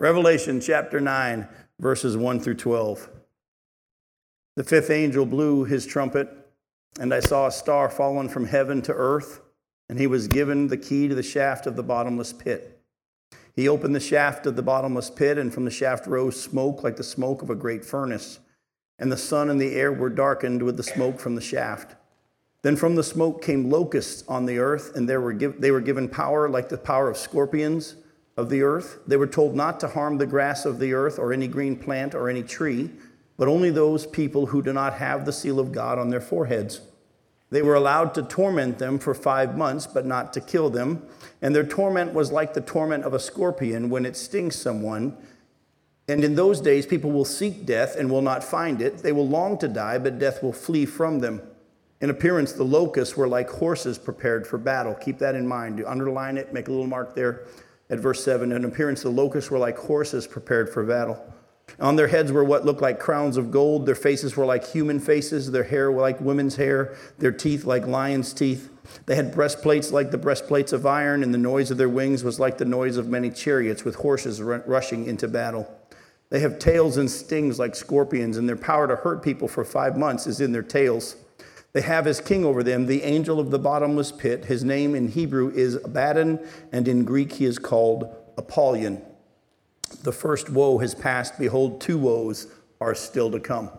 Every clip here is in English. Revelation chapter 9, verses 1 through 12. The fifth angel blew his trumpet, and I saw a star fallen from heaven to earth, and he was given the key to the shaft of the bottomless pit. He opened the shaft of the bottomless pit, and from the shaft rose smoke like the smoke of a great furnace. And the sun and the air were darkened with the smoke from the shaft. Then from the smoke came locusts on the earth, and they were given power like the power of scorpions of the earth. They were told not to harm the grass of the earth or any green plant or any tree, but only those people who do not have the seal of God on their foreheads. They were allowed to torment them for 5 months, but not to kill them. And their torment was like the torment of a scorpion when it stings someone. And in those days, people will seek death and will not find it. They will long to die, but death will flee from them. In appearance, the locusts were like horses prepared for battle. Keep that in mind. You underline it, make a little mark there at verse 7. In appearance, the locusts were like horses prepared for battle. On their heads were what looked like crowns of gold. Their faces were like human faces. Their hair were like women's hair. Their teeth like lions' teeth. They had breastplates like the breastplates of iron, and the noise of their wings was like the noise of many chariots with horses rushing into battle. They have tails and stings like scorpions, and their power to hurt people for 5 months is in their tails. They have as king over them the angel of the bottomless pit. His name in Hebrew is Abaddon, and in Greek he is called Apollyon. The first woe has passed. Behold, two woes are still to come.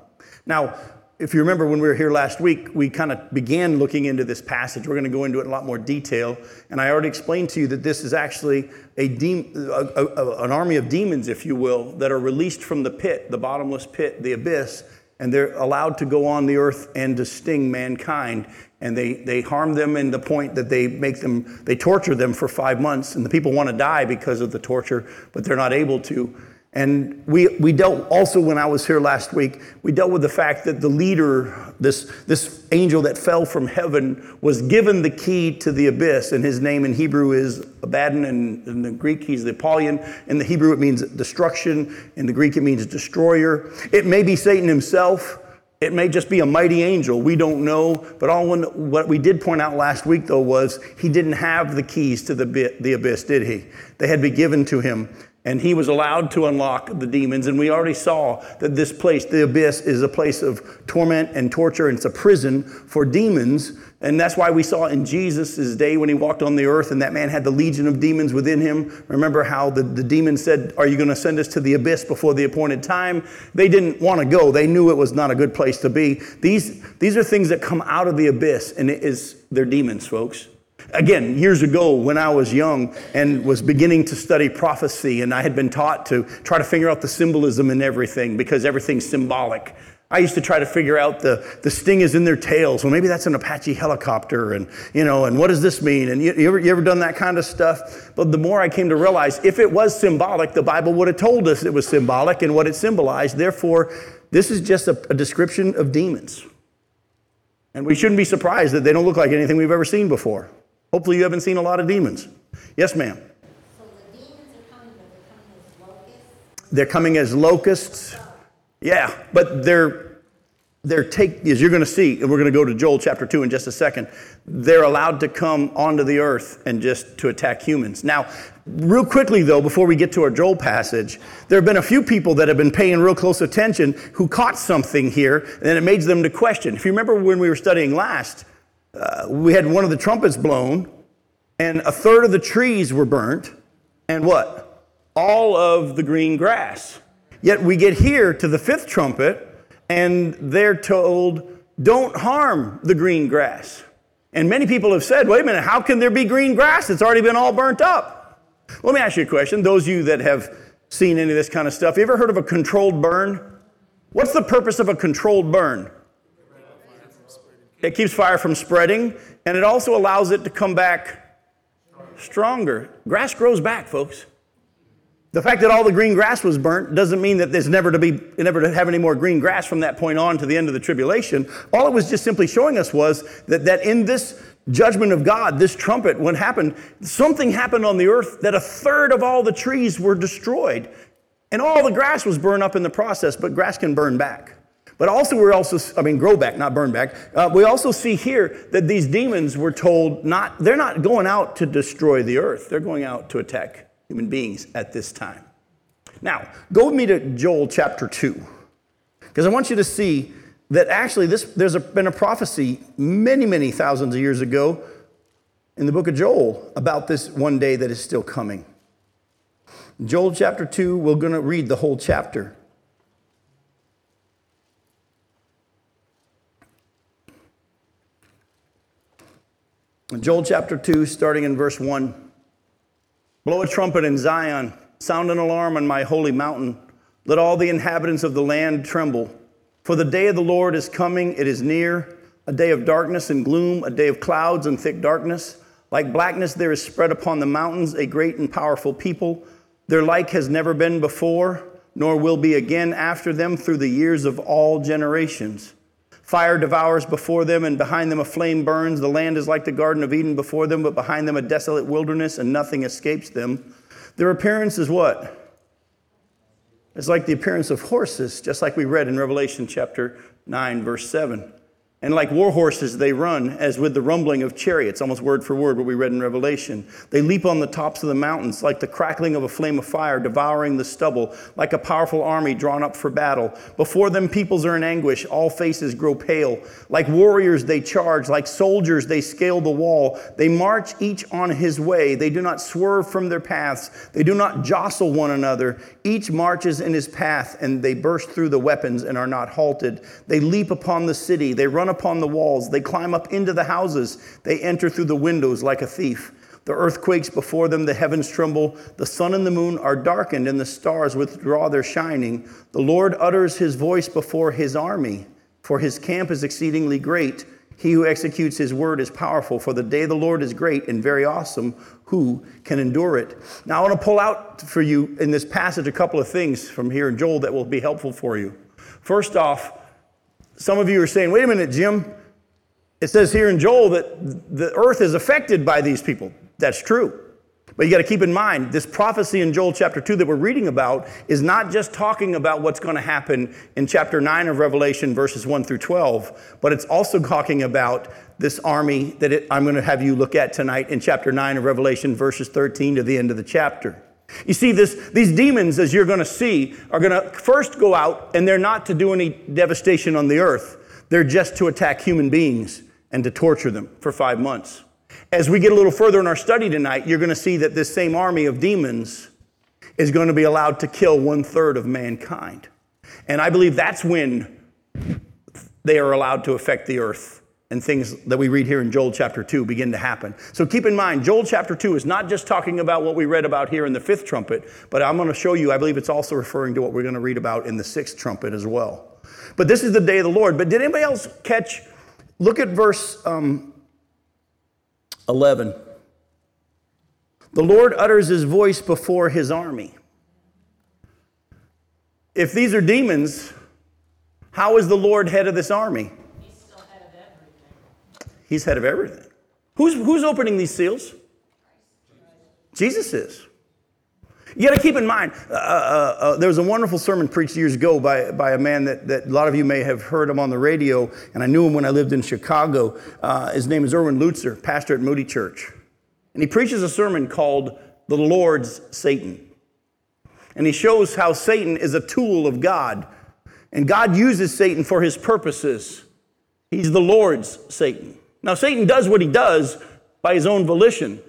Now, if you remember when we were here last week, we kind of began looking into this passage. We're going to go into it in a lot more detail. And I already explained to you that this is actually an army of demons, if you will, that are released from the pit, the bottomless pit, the abyss, and they're allowed to go on the earth and to sting mankind. And they harm them in the point that they torture them for 5 months, and the people want to die because of the torture, but they're not able to. And we dealt also, when I was here last week, we dealt with the fact that the leader, this angel that fell from heaven, was given the key to the abyss, and his name in Hebrew is Abaddon, and in the Greek he's the Apollyon. In the Hebrew it means destruction. In the Greek it means destroyer. It may be Satan himself. It may just be a mighty angel. We don't know. But what we did point out last week, though, was he didn't have the keys to the abyss, did he? They had been given to him. And he was allowed to unlock the demons. And we already saw that this place, the abyss, is a place of torment and torture. And it's a prison for demons. And that's why we saw in Jesus' day when he walked on the earth and that man had the legion of demons within him. Remember how the demon said, "Are you going to send us to the abyss before the appointed time?" They didn't want to go. They knew it was not a good place to be. These are things that come out of the abyss, and they're demons, folks. Again, years ago when I was young and was beginning to study prophecy, and I had been taught to try to figure out the symbolism in everything because everything's symbolic. I used to try to figure out the sting is in their tails. Well, maybe that's an Apache helicopter, and and what does this mean? And you ever done that kind of stuff? But the more I came to realize, if it was symbolic, the Bible would have told us it was symbolic and what it symbolized. Therefore, this is just a description of demons. And we shouldn't be surprised that they don't look like anything we've ever seen before. Hopefully you haven't seen a lot of demons. Yes, ma'am. So the demons are coming, but they're coming as locusts? They're coming as locusts. Yeah, but their take, as you're going to see, and we're going to go to Joel chapter 2 in just a second, they're allowed to come onto the earth and just to attack humans. Now, real quickly, though, before we get to our Joel passage, there have been a few people that have been paying real close attention who caught something here, and it made them to question. If you remember when we were studying last, we had one of the trumpets blown, and a third of the trees were burnt, and what? All of the green grass. Yet we get here to the fifth trumpet, and they're told, don't harm the green grass. And many people have said, wait a minute, how can there be green grass? It's already been all burnt up. Let me ask you a question. Those of you that have seen any of this kind of stuff, you ever heard of a controlled burn? What's the purpose of a controlled burn? It keeps fire from spreading, and it also allows it to come back stronger. Grass grows back, folks. The fact that all the green grass was burnt doesn't mean that there's never to have any more green grass from that point on to the end of the tribulation. All it was just simply showing us was that in this judgment of God, this trumpet, what happened, something happened on the earth that a third of all the trees were destroyed. And all the grass was burned up in the process, but grass can burn back. But also grow back, not burn back. We also see here that these demons were told they're not going out to destroy the earth. They're going out to attack human beings at this time. Now, go with me to Joel chapter 2, because I want you to see that actually there's been a prophecy many, many thousands of years ago in the book of Joel about this one day that is still coming. Joel chapter 2, we're going to read the whole chapter. Joel chapter 2, starting in verse 1. Blow a trumpet in Zion, sound an alarm on my holy mountain. Let all the inhabitants of the land tremble. For the day of the Lord is coming, it is near, a day of darkness and gloom, a day of clouds and thick darkness. Like blackness there is spread upon the mountains a great and powerful people. Their like has never been before, nor will be again after them through the years of all generations. Fire devours before them, and behind them a flame burns. The land is like the Garden of Eden before them, but behind them a desolate wilderness, and nothing escapes them. Their appearance is what? It's like the appearance of horses, just like we read in Revelation chapter 9, verse 7. And like war horses, they run, as with the rumbling of chariots, almost word for word what we read in Revelation. They leap on the tops of the mountains, like the crackling of a flame of fire, devouring the stubble, like a powerful army drawn up for battle. Before them, peoples are in anguish. All faces grow pale. Like warriors, they charge. Like soldiers, they scale the wall. They march each on his way. They do not swerve from their paths. They do not jostle one another. Each marches in his path, and they burst through the weapons and are not halted. They leap upon the city. They run upon the walls. They climb up into the houses. They enter through the windows like a thief. The earth quakes before them. The heavens tremble. The sun and the moon are darkened, and the stars withdraw their shining. The Lord utters his voice before his army, for his camp is exceedingly great. He who executes his word is powerful, for the day of the Lord is great and very awesome. Who can endure it? Now I want to pull out for you in this passage a couple of things from here in Joel that will be helpful for you. First off, some of you are saying, wait a minute, Jim, it says here in Joel that the earth is affected by these people. That's true. But you got to keep in mind, this prophecy in Joel chapter 2 that we're reading about is not just talking about what's going to happen in chapter 9 of Revelation, verses 1 through 12, but it's also talking about this army that I'm going to have you look at tonight in chapter 9 of Revelation, verses 13 to the end of the chapter. You see, these demons, as you're going to see, are going to first go out, and they're not to do any devastation on the earth. They're just to attack human beings and to torture them for 5 months. As we get a little further in our study tonight, you're going to see that this same army of demons is going to be allowed to kill 1/3 of mankind. And I believe that's when they are allowed to affect the earth. And things that we read here in Joel chapter 2 begin to happen. So keep in mind, Joel chapter 2 is not just talking about what we read about here in the fifth trumpet, but I'm going to show you, I believe it's also referring to what we're going to read about in the sixth trumpet as well. But this is the day of the Lord. But did anybody else look at verse 11. The Lord utters his voice before his army. If these are demons, how is the Lord head of this army? He's head of everything. Who's opening these seals? Jesus is. You got to keep in mind, there was a wonderful sermon preached years ago by a man that a lot of you may have heard him on the radio, and I knew him when I lived in Chicago. His name is Erwin Lutzer, pastor at Moody Church. And he preaches a sermon called The Lord's Satan. And he shows how Satan is a tool of God, and God uses Satan for his purposes. He's the Lord's Satan. Now, Satan does what he does by his own volition,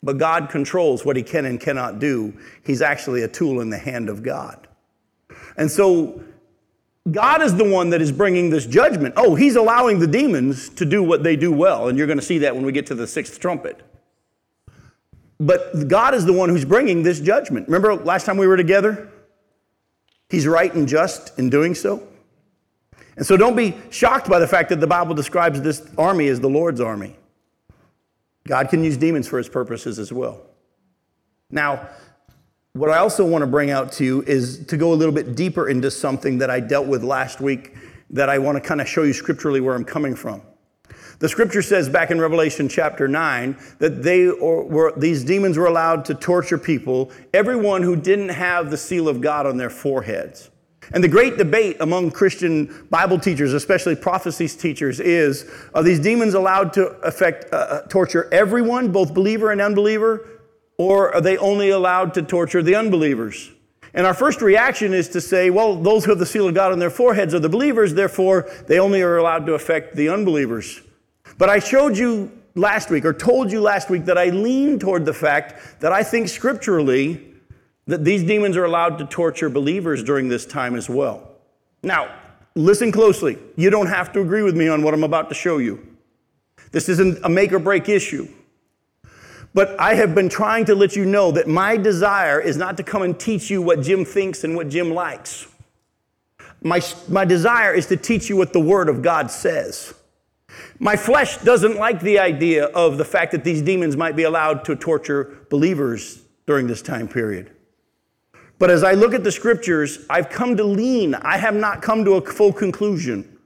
but God controls what he can and cannot do. He's actually a tool in the hand of God. And so God is the one that is bringing this judgment. Oh, he's allowing the demons to do what they do well, and you're going to see that when we get to the sixth trumpet. But God is the one who's bringing this judgment. Remember last time we were together? He's right and just in doing so. And so don't be shocked by the fact that the Bible describes this army as the Lord's army. God can use demons for his purposes as well. Now, what I also want to bring out to you is to go a little bit deeper into something that I dealt with last week that I want to kind of show you scripturally where I'm coming from. The scripture says back in Revelation chapter 9 that these demons were allowed to torture people, everyone who didn't have the seal of God on their foreheads. And the great debate among Christian Bible teachers, especially prophecies teachers, is, are these demons allowed to torture everyone, both believer and unbeliever, or are they only allowed to torture the unbelievers? And our first reaction is to say, well, those who have the seal of God on their foreheads are the believers, therefore they only are allowed to affect the unbelievers. But I showed you last week, or told you last week, that I lean toward the fact that I think scripturally that these demons are allowed to torture believers during this time as well. Now, listen closely. You don't have to agree with me on what I'm about to show you. This isn't a make or break issue. But I have been trying to let you know that my desire is not to come and teach you what Jim thinks and what Jim likes. My desire is to teach you what the Word of God says. My flesh doesn't like the idea of the fact that these demons might be allowed to torture believers during this time period. But as I look at the scriptures, I've come to lean. I have not come to a full conclusion.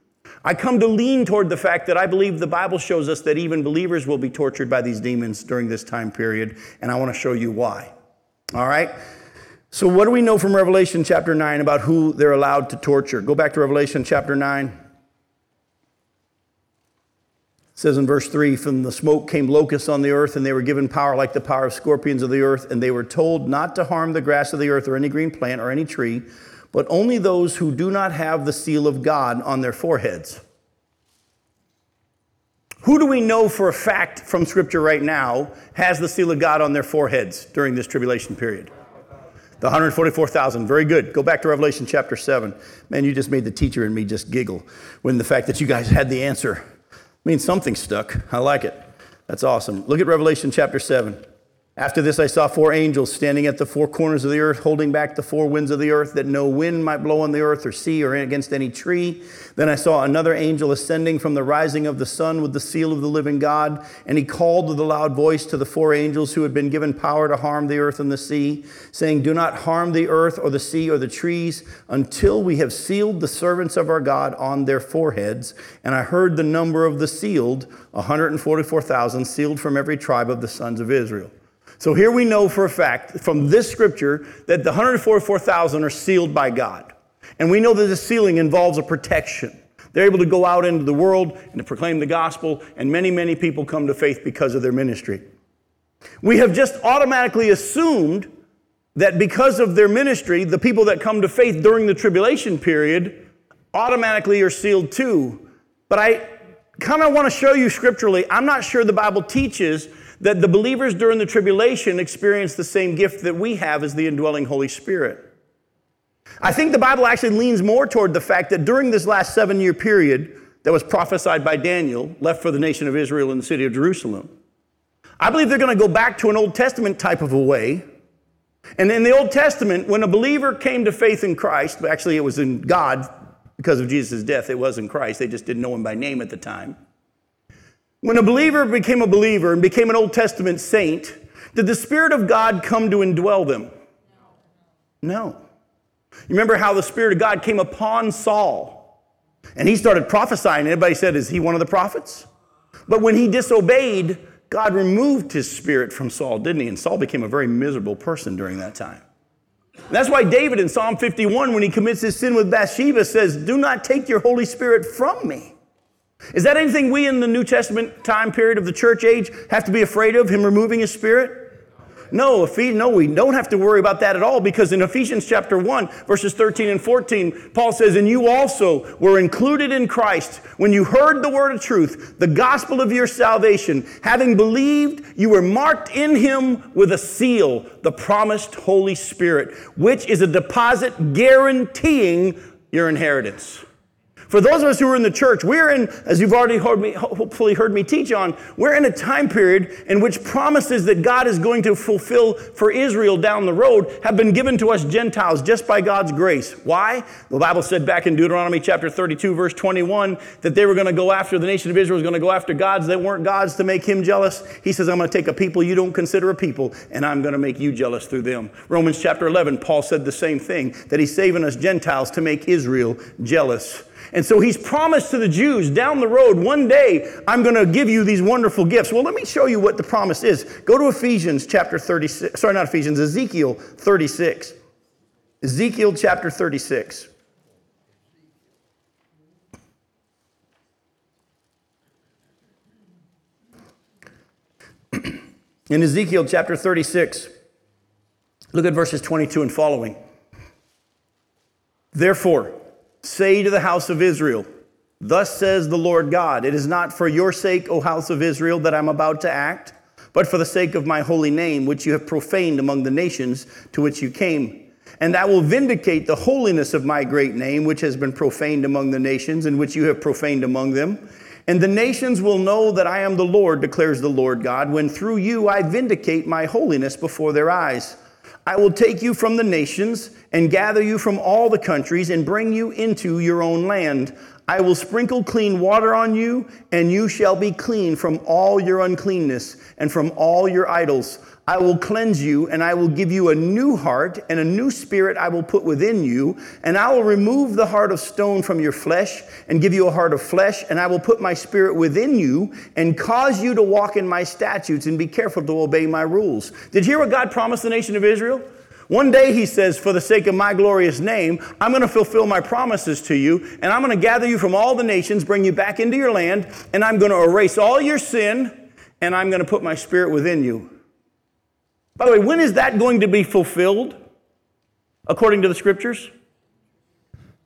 I come to lean toward the fact that I believe the Bible shows us that even believers will be tortured by these demons during this time period, and I want to show you why. All right? So what do we know from Revelation chapter 9 about who they're allowed to torture? Go back to Revelation chapter 9. It says in verse 3, "From the smoke came locusts on the earth, and they were given power like the power of scorpions of the earth, and they were told not to harm the grass of the earth or any green plant or any tree, but only those who do not have the seal of God on their foreheads." Who do we know for a fact from Scripture right now has the seal of God on their foreheads during this tribulation period? The 144,000. Very good. Go back to Revelation chapter 7. Man, you just made the teacher and me just giggle when the fact that you guys had the answer. I mean, something stuck. I like it. That's awesome. Look at Revelation chapter 7. "After this I saw four angels standing at the four corners of the earth, holding back the four winds of the earth, that no wind might blow on the earth or sea or against any tree. Then I saw another angel ascending from the rising of the sun with the seal of the living God, and he called with a loud voice to the four angels who had been given power to harm the earth and the sea, saying, 'Do not harm the earth or the sea or the trees until we have sealed the servants of our God on their foreheads.' And I heard the number of the sealed, 144,000, sealed from every tribe of the sons of Israel." So here we know for a fact from this scripture that the 144,000 are sealed by God. And we know that the sealing involves a protection. They're able to go out into the world and to proclaim the gospel, and many, many people come to faith because of their ministry. We have just automatically assumed that because of their ministry, the people that come to faith during the tribulation period automatically are sealed too. But I kind of want to show you scripturally, I'm not sure the Bible teaches that the believers during the tribulation experience the same gift that we have as the indwelling Holy Spirit. I think the Bible actually leans more toward the fact that during this last 7-year period that was prophesied by Daniel, left for the nation of Israel and the city of Jerusalem, I believe they're going to go back to an Old Testament type of a way. And in the Old Testament, when a believer came to faith in Christ, but actually it was in God because of Jesus' death, it was in Christ, they just didn't know him by name at the time. When a believer became a believer and became an Old Testament saint, did the Spirit of God come to indwell them? No. You remember how the Spirit of God came upon Saul and he started prophesying. Everybody said, "Is he one of the prophets?" But when he disobeyed, God removed his spirit from Saul, didn't he? And Saul became a very miserable person during that time. And that's why David in Psalm 51, when he commits his sin with Bathsheba, says, "Do not take your Holy Spirit from me." Is that anything we in the New Testament time period of the church age have to be afraid of, him removing his spirit? No, we don't have to worry about that at all, because in Ephesians chapter 1, verses 13 and 14, Paul says, "And you also were included in Christ when you heard the word of truth, the gospel of your salvation. Having believed, you were marked in him with a seal, the promised Holy Spirit, which is a deposit guaranteeing your inheritance." For those of us who are in the church, we're in, as you've already hopefully heard me teach on, we're in a time period in which promises that God is going to fulfill for Israel down the road have been given to us Gentiles just by God's grace. Why? The Bible said back in Deuteronomy chapter 32, verse 21, that they were going to go after, the nation of Israel was going to go after gods that weren't gods to make him jealous. He says, "I'm going to take a people you don't consider a people, and I'm going to make you jealous through them." Romans chapter 11, Paul said the same thing, that he's saving us Gentiles to make Israel jealous. And so he's promised to the Jews down the road, one day I'm going to give you these wonderful gifts. Well, let me show you what the promise is. Go to Ezekiel 36. Ezekiel chapter 36. In Ezekiel chapter 36, look at verses 22 and following. Therefore, say to the house of Israel, thus says the Lord God, it is not for your sake, O house of Israel, that I'm about to act, but for the sake of my holy name, which you have profaned among the nations to which you came. And I will vindicate the holiness of my great name, which has been profaned among the nations, and which you have profaned among them. And the nations will know that I am the Lord, declares the Lord God, when through you I vindicate my holiness before their eyes. I will take you from the nations and gather you from all the countries and bring you into your own land. I will sprinkle clean water on you, and you shall be clean from all your uncleanness and from all your idols. I will cleanse you, and I will give you a new heart, and a new spirit I will put within you. And I will remove the heart of stone from your flesh and give you a heart of flesh, and I will put my spirit within you and cause you to walk in my statutes and be careful to obey my rules. Did you hear what God promised the nation of Israel? One day, he says, for the sake of my glorious name, I'm going to fulfill my promises to you, and I'm going to gather you from all the nations, bring you back into your land, and I'm going to erase all your sin, and I'm going to put my spirit within you. By the way, when is that going to be fulfilled, according to the scriptures?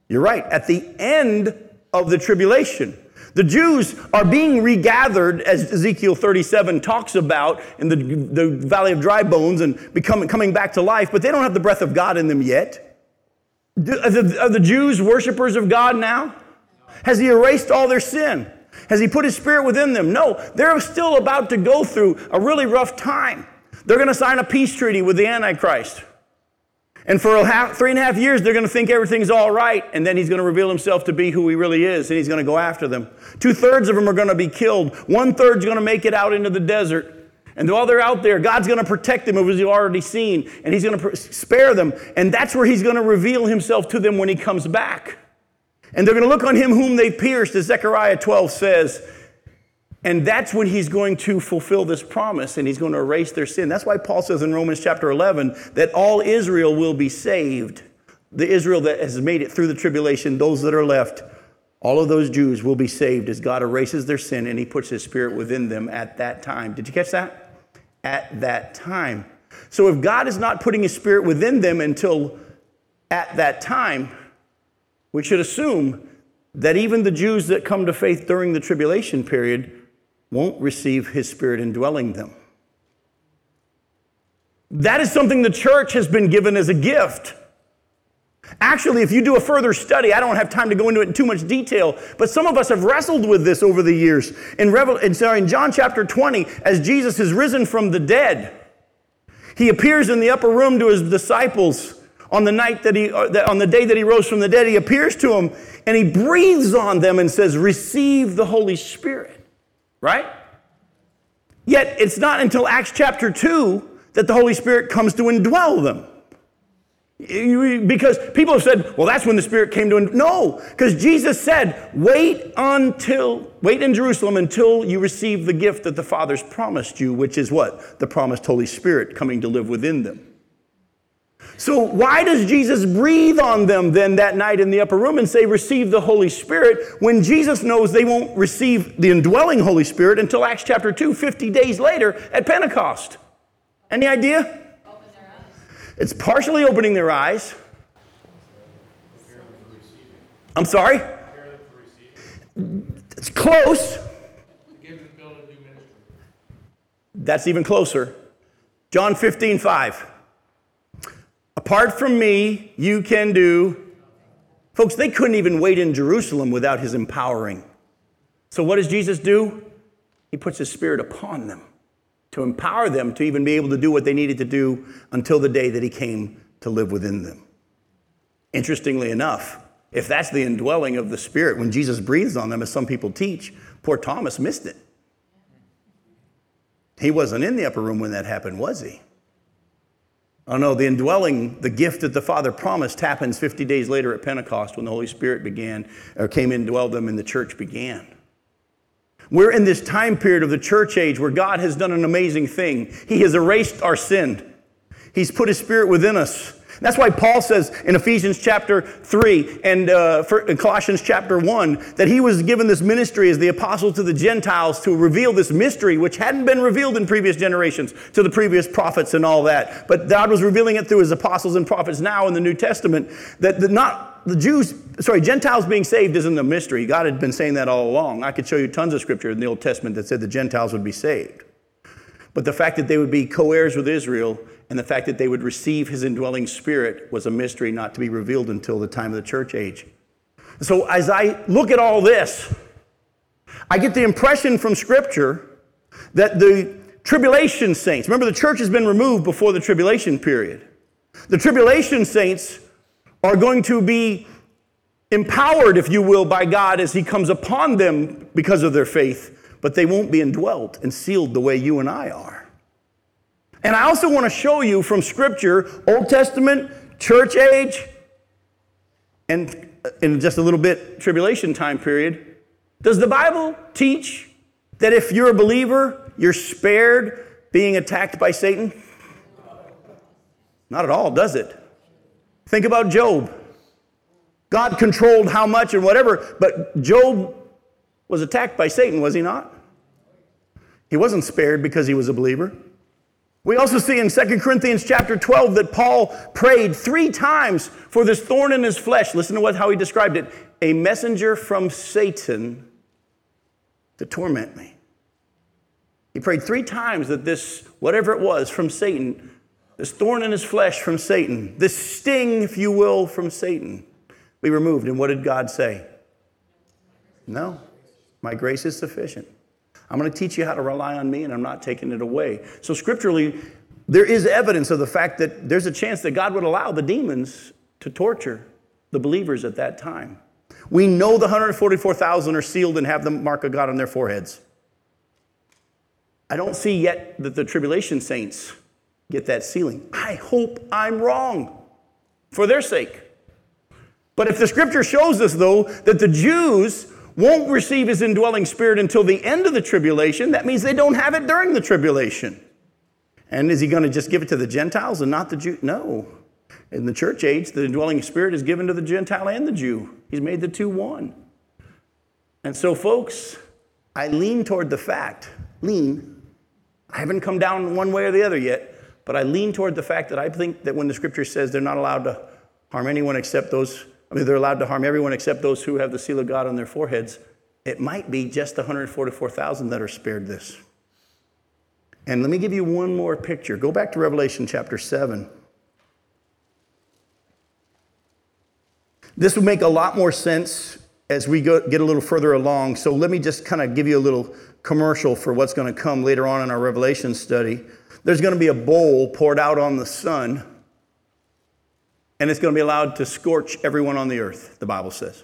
You're right, at the end of the tribulation. The Jews are being regathered, as Ezekiel 37 talks about, in the Valley of Dry Bones and coming back to life, but they don't have the breath of God in them yet. Are the Jews worshipers of God now? Has he erased all their sin? Has he put his spirit within them? No, they're still about to go through a really rough time. They're going to sign a peace treaty with the Antichrist. And for 3.5 years, they're going to think everything's all right, and then he's going to reveal himself to be who he really is, and he's going to go after them. 2/3 of them are going to be killed. 1/3's going to make it out into the desert. And while they're out there, God's going to protect them, as you've already seen, and he's going to spare them. And that's where he's going to reveal himself to them when he comes back. And they're going to look on him whom they pierced, as Zechariah 12 says. And that's when he's going to fulfill this promise, and he's going to erase their sin. That's why Paul says in Romans chapter 11 that all Israel will be saved. The Israel that has made it through the tribulation, those that are left, all of those Jews will be saved as God erases their sin and he puts his spirit within them at that time. Did you catch that? At that time. So if God is not putting his spirit within them until at that time, we should assume that even the Jews that come to faith during the tribulation period won't receive his spirit indwelling them. That is something the church has been given as a gift. Actually, if you do a further study, I don't have time to go into it in too much detail, but some of us have wrestled with this over the years. In John chapter 20, as Jesus is risen from the dead, he appears in the upper room to his disciples on the day that he rose from the dead. He appears to them and he breathes on them and says, "Receive the Holy Spirit." Right? Yet it's not until Acts chapter 2 that the Holy Spirit comes to indwell them. Because people have said, well, that's when the Spirit came to indwell. No, because Jesus said, wait in Jerusalem until you receive the gift that the Father's promised you, which is what? The promised Holy Spirit coming to live within them. So why does Jesus breathe on them then that night in the upper room and say, receive the Holy Spirit, when Jesus knows they won't receive the indwelling Holy Spirit until Acts chapter 2, 50 days later at Pentecost? Any idea? Open their eyes. It's partially opening their eyes. I'm sorry? It's close. That's even closer. John 15:5. Apart from me, you can do. Folks, they couldn't even wait in Jerusalem without his empowering. So what does Jesus do? He puts his spirit upon them to empower them to even be able to do what they needed to do until the day that he came to live within them. Interestingly enough, if that's the indwelling of the Spirit, when Jesus breathes on them, as some people teach, poor Thomas missed it. He wasn't in the upper room when that happened, was he? Oh no, the indwelling, the gift that the Father promised, happens 50 days later at Pentecost when the Holy Spirit came and dwelled them and the church began. We're in this time period of the church age where God has done an amazing thing. He has erased our sin. He's put his Spirit within us. That's why Paul says in Ephesians chapter 3 and Colossians chapter 1 that he was given this ministry as the apostle to the Gentiles to reveal this mystery which hadn't been revealed in previous generations to the previous prophets and all that. But God was revealing it through his apostles and prophets now in the New Testament, that not the Jews, sorry, Gentiles being saved isn't a mystery. God had been saying that all along. I could show you tons of scripture in the Old Testament that said the Gentiles would be saved. But the fact that they would be co-heirs with Israel and the fact that they would receive his indwelling spirit was a mystery not to be revealed until the time of the church age. So as I look at all this, I get the impression from scripture that the tribulation saints, remember the church has been removed before the tribulation period. The tribulation saints are going to be empowered, if you will, by God as he comes upon them because of their faith, but they won't be indwelt and sealed the way you and I are. And I also want to show you from Scripture, Old Testament, church age, and in just a little bit, tribulation time period. Does the Bible teach that if you're a believer, you're spared being attacked by Satan? Not at all, does it? Think about Job. God controlled how much and whatever, but Job was attacked by Satan, was he not? He wasn't spared because he was a believer. We also see in 2 Corinthians chapter 12 that Paul prayed 3 times for this thorn in his flesh. Listen to how he described it. A messenger from Satan to torment me. He prayed 3 times that this, whatever it was from Satan, this thorn in his flesh from Satan, this sting, if you will, from Satan, be removed. And what did God say? No. My grace is sufficient. I'm going to teach you how to rely on me, and I'm not taking it away. So scripturally, there is evidence of the fact that there's a chance that God would allow the demons to torture the believers at that time. We know the 144,000 are sealed and have the mark of God on their foreheads. I don't see yet that the tribulation saints get that sealing. I hope I'm wrong for their sake. But if the scripture shows us, though, that the Jews won't receive his indwelling spirit until the end of the tribulation, that means they don't have it during the tribulation. And is he going to just give it to the Gentiles and not the Jew? No. In the church age, the indwelling spirit is given to the Gentile and the Jew. He's made the two one. And so, folks, I lean toward the fact, I haven't come down one way or the other yet, but I lean toward the fact that I think that when the scripture says they're not allowed to harm anyone except those, they're allowed to harm everyone except those who have the seal of God on their foreheads. It might be just the 144,000 that are spared this. And let me give you one more picture. Go back to Revelation chapter 7. This will make a lot more sense as we get a little further along. So let me just kind of give you a little commercial for what's going to come later on in our Revelation study. There's going to be a bowl poured out on the sun, and it's going to be allowed to scorch everyone on the earth, the Bible says.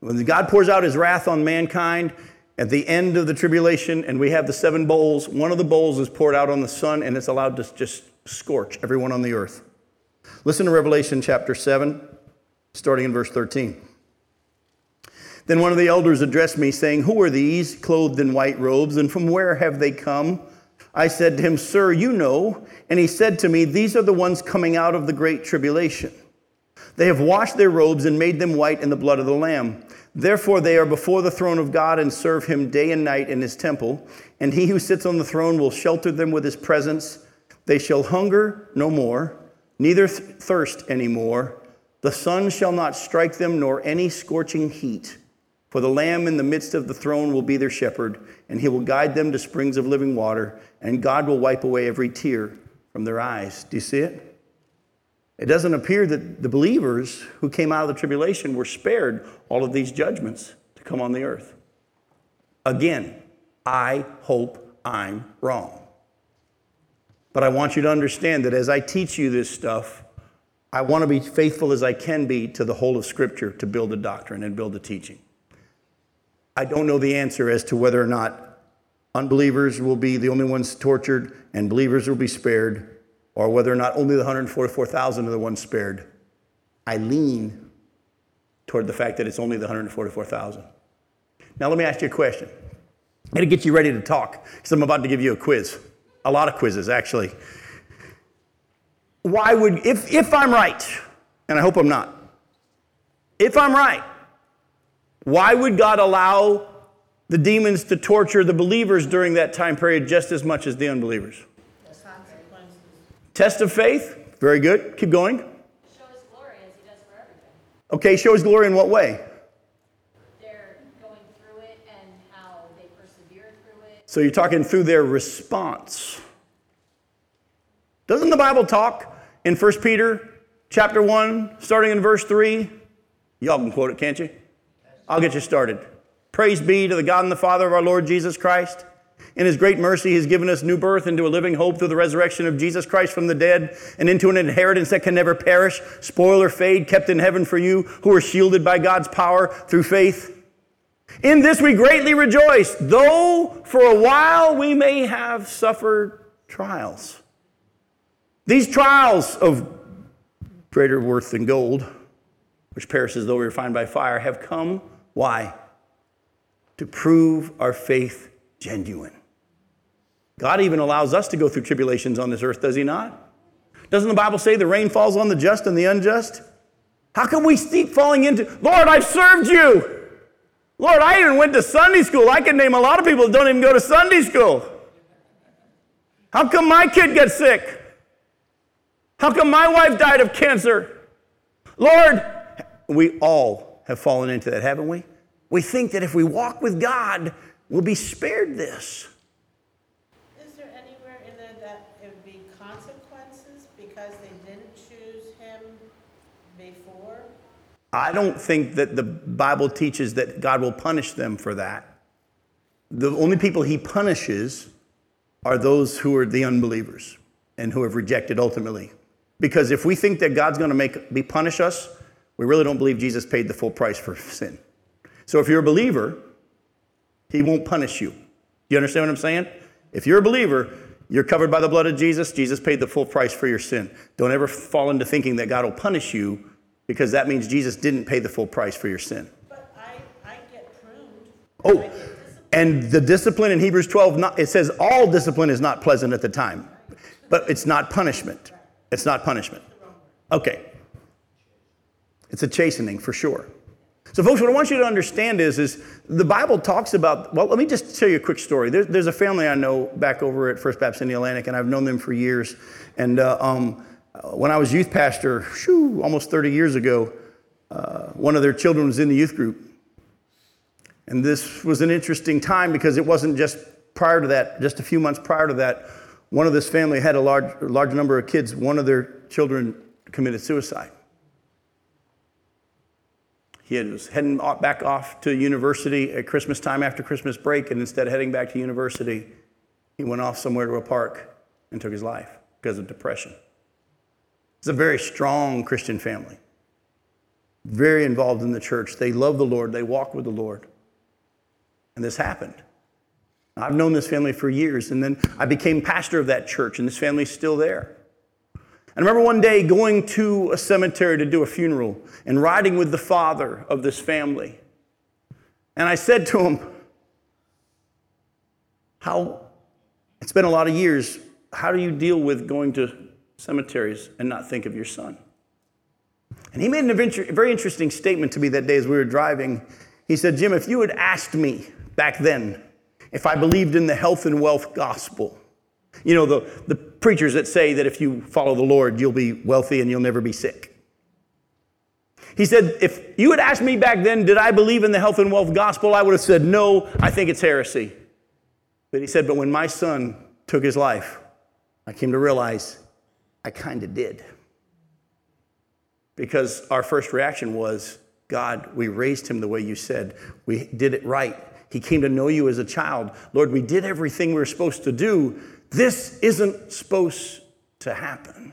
When God pours out his wrath on mankind at the end of the tribulation, and we have the 7 bowls, one of the bowls is poured out on the sun, and it's allowed to just scorch everyone on the earth. Listen to Revelation chapter 7, starting in verse 13. Then one of the elders addressed me, saying, "Who are these clothed in white robes, and from where have they come?" I said to him, "Sir, you know." And he said to me, "These are the ones coming out of the great tribulation. They have washed their robes and made them white in the blood of the Lamb. Therefore they are before the throne of God and serve him day and night in his temple. And he who sits on the throne will shelter them with his presence. They shall hunger no more, neither thirst any more. The sun shall not strike them, nor any scorching heat. For the Lamb in the midst of the throne will be their shepherd, and he will guide them to springs of living water, and God will wipe away every tear from their eyes." Do you see it? It doesn't appear that the believers who came out of the tribulation were spared all of these judgments to come on the earth. Again, I hope I'm wrong. But I want you to understand that as I teach you this stuff, I want to be faithful as I can be to the whole of Scripture to build a doctrine and build a teaching. I don't know the answer as to whether or not unbelievers will be the only ones tortured and believers will be spared, or whether or not only the 144,000 are the ones spared. I lean toward the fact that it's only the 144,000. Now let me ask you a question. I'm going to get you ready to talk because I'm about to give you a quiz. A lot of quizzes, actually. Why would, if I'm right, and I hope I'm not, if I'm right, why would God allow the demons to torture the believers during that time period just as much as the unbelievers? Test of faith. Very good. Keep going. Show his glory as he does for everything. Okay, show his glory in what way? They're going through it and how they persevered through it. So you're talking through their response. Doesn't the Bible talk in 1 Peter chapter 1, starting in verse 3? Y'all can quote it, can't you? I'll get you started. Praise be to the God and the Father of our Lord Jesus Christ. In his great mercy, he has given us new birth into a living hope through the resurrection of Jesus Christ from the dead and into an inheritance that can never perish, spoil or fade, kept in heaven for you who are shielded by God's power through faith. In this we greatly rejoice, though for a while we may have suffered trials. These trials of greater worth than gold, which perishes though refined by fire, have come, why? To prove our faith genuine. God even allows us to go through tribulations on this earth, does he not? Doesn't the Bible say the rain falls on the just and the unjust? How can we keep falling into, Lord, I've served you. Lord, I even went to Sunday school. I can name a lot of people that don't even go to Sunday school. How come my kid got sick? How come my wife died of cancer? Lord, we all have fallen into that, haven't we? We think that if we walk with God, we'll be spared this. Is there anywhere in there that it would be consequences because they didn't choose him before? I don't think that the Bible teaches that God will punish them for that. The only people he punishes are those who are the unbelievers and who have rejected ultimately. Because if we think that God's going to punish us, we really don't believe Jesus paid the full price for sin. So if you're a believer, he won't punish you. Do you understand what I'm saying? If you're a believer, you're covered by the blood of Jesus. Jesus paid the full price for your sin. Don't ever fall into thinking that God will punish you because that means Jesus didn't pay the full price for your sin. But I get pruned. Oh, and the discipline in Hebrews 12, it says all discipline is not pleasant at the time, but it's not punishment. It's not punishment. Okay. It's a chastening for sure. So folks, what I want you to understand is the Bible talks about, well, let me just tell you a quick story. There's a family I know back over at First Baptist in the Atlantic, and I've known them for years. And when I was youth pastor, almost 30 years ago, one of their children was in the youth group. And this was an interesting time because it wasn't just prior to that, just a few months prior to that, one of this family had a large number of kids. One of their children committed suicide. He was heading back off to university at Christmas time after Christmas break, and instead of heading back to university, he went off somewhere to a park and took his life because of depression. It's a very strong Christian family, very involved in the church. They love the Lord. They walk with the Lord. And this happened. I've known this family for years, and then I became pastor of that church, and this family's still there. I remember one day going to a cemetery to do a funeral and riding with the father of this family. And I said to him, it's been a lot of years, how do you deal with going to cemeteries and not think of your son? And he made a very interesting statement to me that day as we were driving. He said, Jim, if you had asked me back then if I believed in the health and wealth gospel, you know, the preachers that say that if you follow the Lord, you'll be wealthy and you'll never be sick. He said, if you had asked me back then, did I believe in the health and wealth gospel? I would have said, no, I think it's heresy. But he said, but when my son took his life, I came to realize I kind of did. Because our first reaction was, God, we raised him the way you said. We did it right. He came to know you as a child. Lord, we did everything we were supposed to do. This isn't supposed to happen.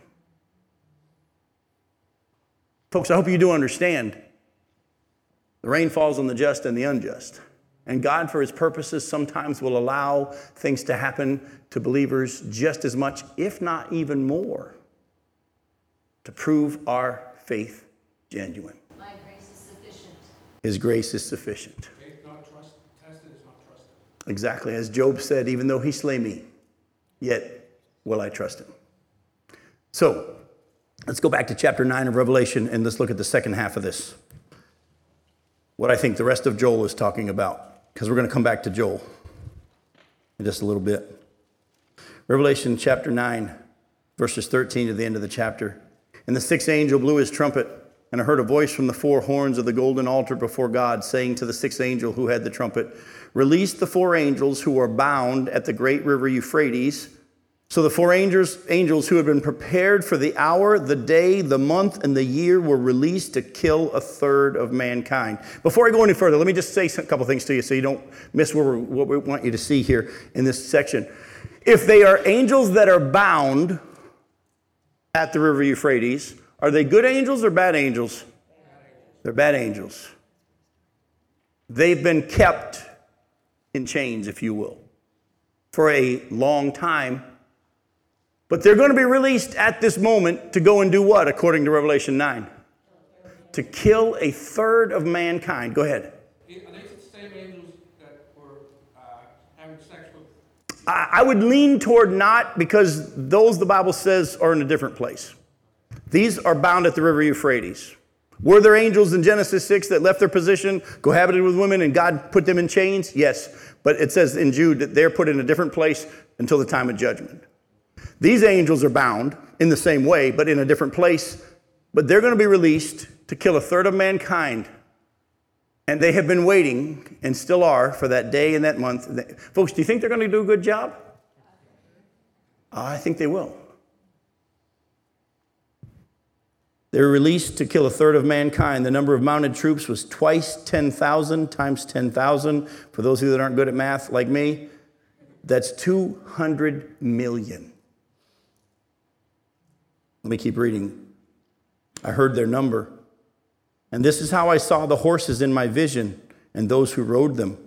Folks, I hope you do understand. The rain falls on the just and the unjust. And God, for his purposes, sometimes will allow things to happen to believers just as much, if not even more, to prove our faith genuine. My grace is sufficient. His grace is sufficient. Exactly, as Job said, even though he slay me, yet will I trust him. So, let's go back to chapter 9 of Revelation and let's look at the second half of this. What I think the rest of Joel is talking about, because we're going to come back to Joel in just a little bit. Revelation chapter 9, verses 13 to the end of the chapter. And the sixth angel blew his trumpet, And I heard a voice from the four horns of the golden altar before God, saying to the sixth angel who had the trumpet, "Release the four angels who are bound at the great river Euphrates." So the four angels who had been prepared for the hour, the day, the month, and the year were released to kill a third of mankind. Before I go any further, let me just say a couple things to you so you don't miss what we want you to see here in this section. If they are angels that are bound at the river Euphrates, are they good angels or bad angels? They're bad angels. They've been kept in chains, if you will, for a long time. But they're going to be released at this moment to go and do what, according to Revelation 9? To kill a third of mankind. Go ahead. Are these the same angels that were having sex with? I would lean toward not, because those, the Bible says, are in a different place. These are bound at the river Euphrates. Were there angels in Genesis 6 that left their position, cohabited with women, and God put them in chains? Yes. But it says in Jude that they're put in a different place until the time of judgment. These angels are bound in the same way, but in a different place. But they're going to be released to kill a third of mankind. And they have been waiting, and still are, for that day and that month. Folks, do you think they're going to do a good job? I think they will. They were released to kill a third of mankind. The number of mounted troops was twice 10,000 times 10,000. For those of you that aren't good at math like me, that's 200 million. Let me keep reading. I heard their number. And this is how I saw the horses in my vision and those who rode them.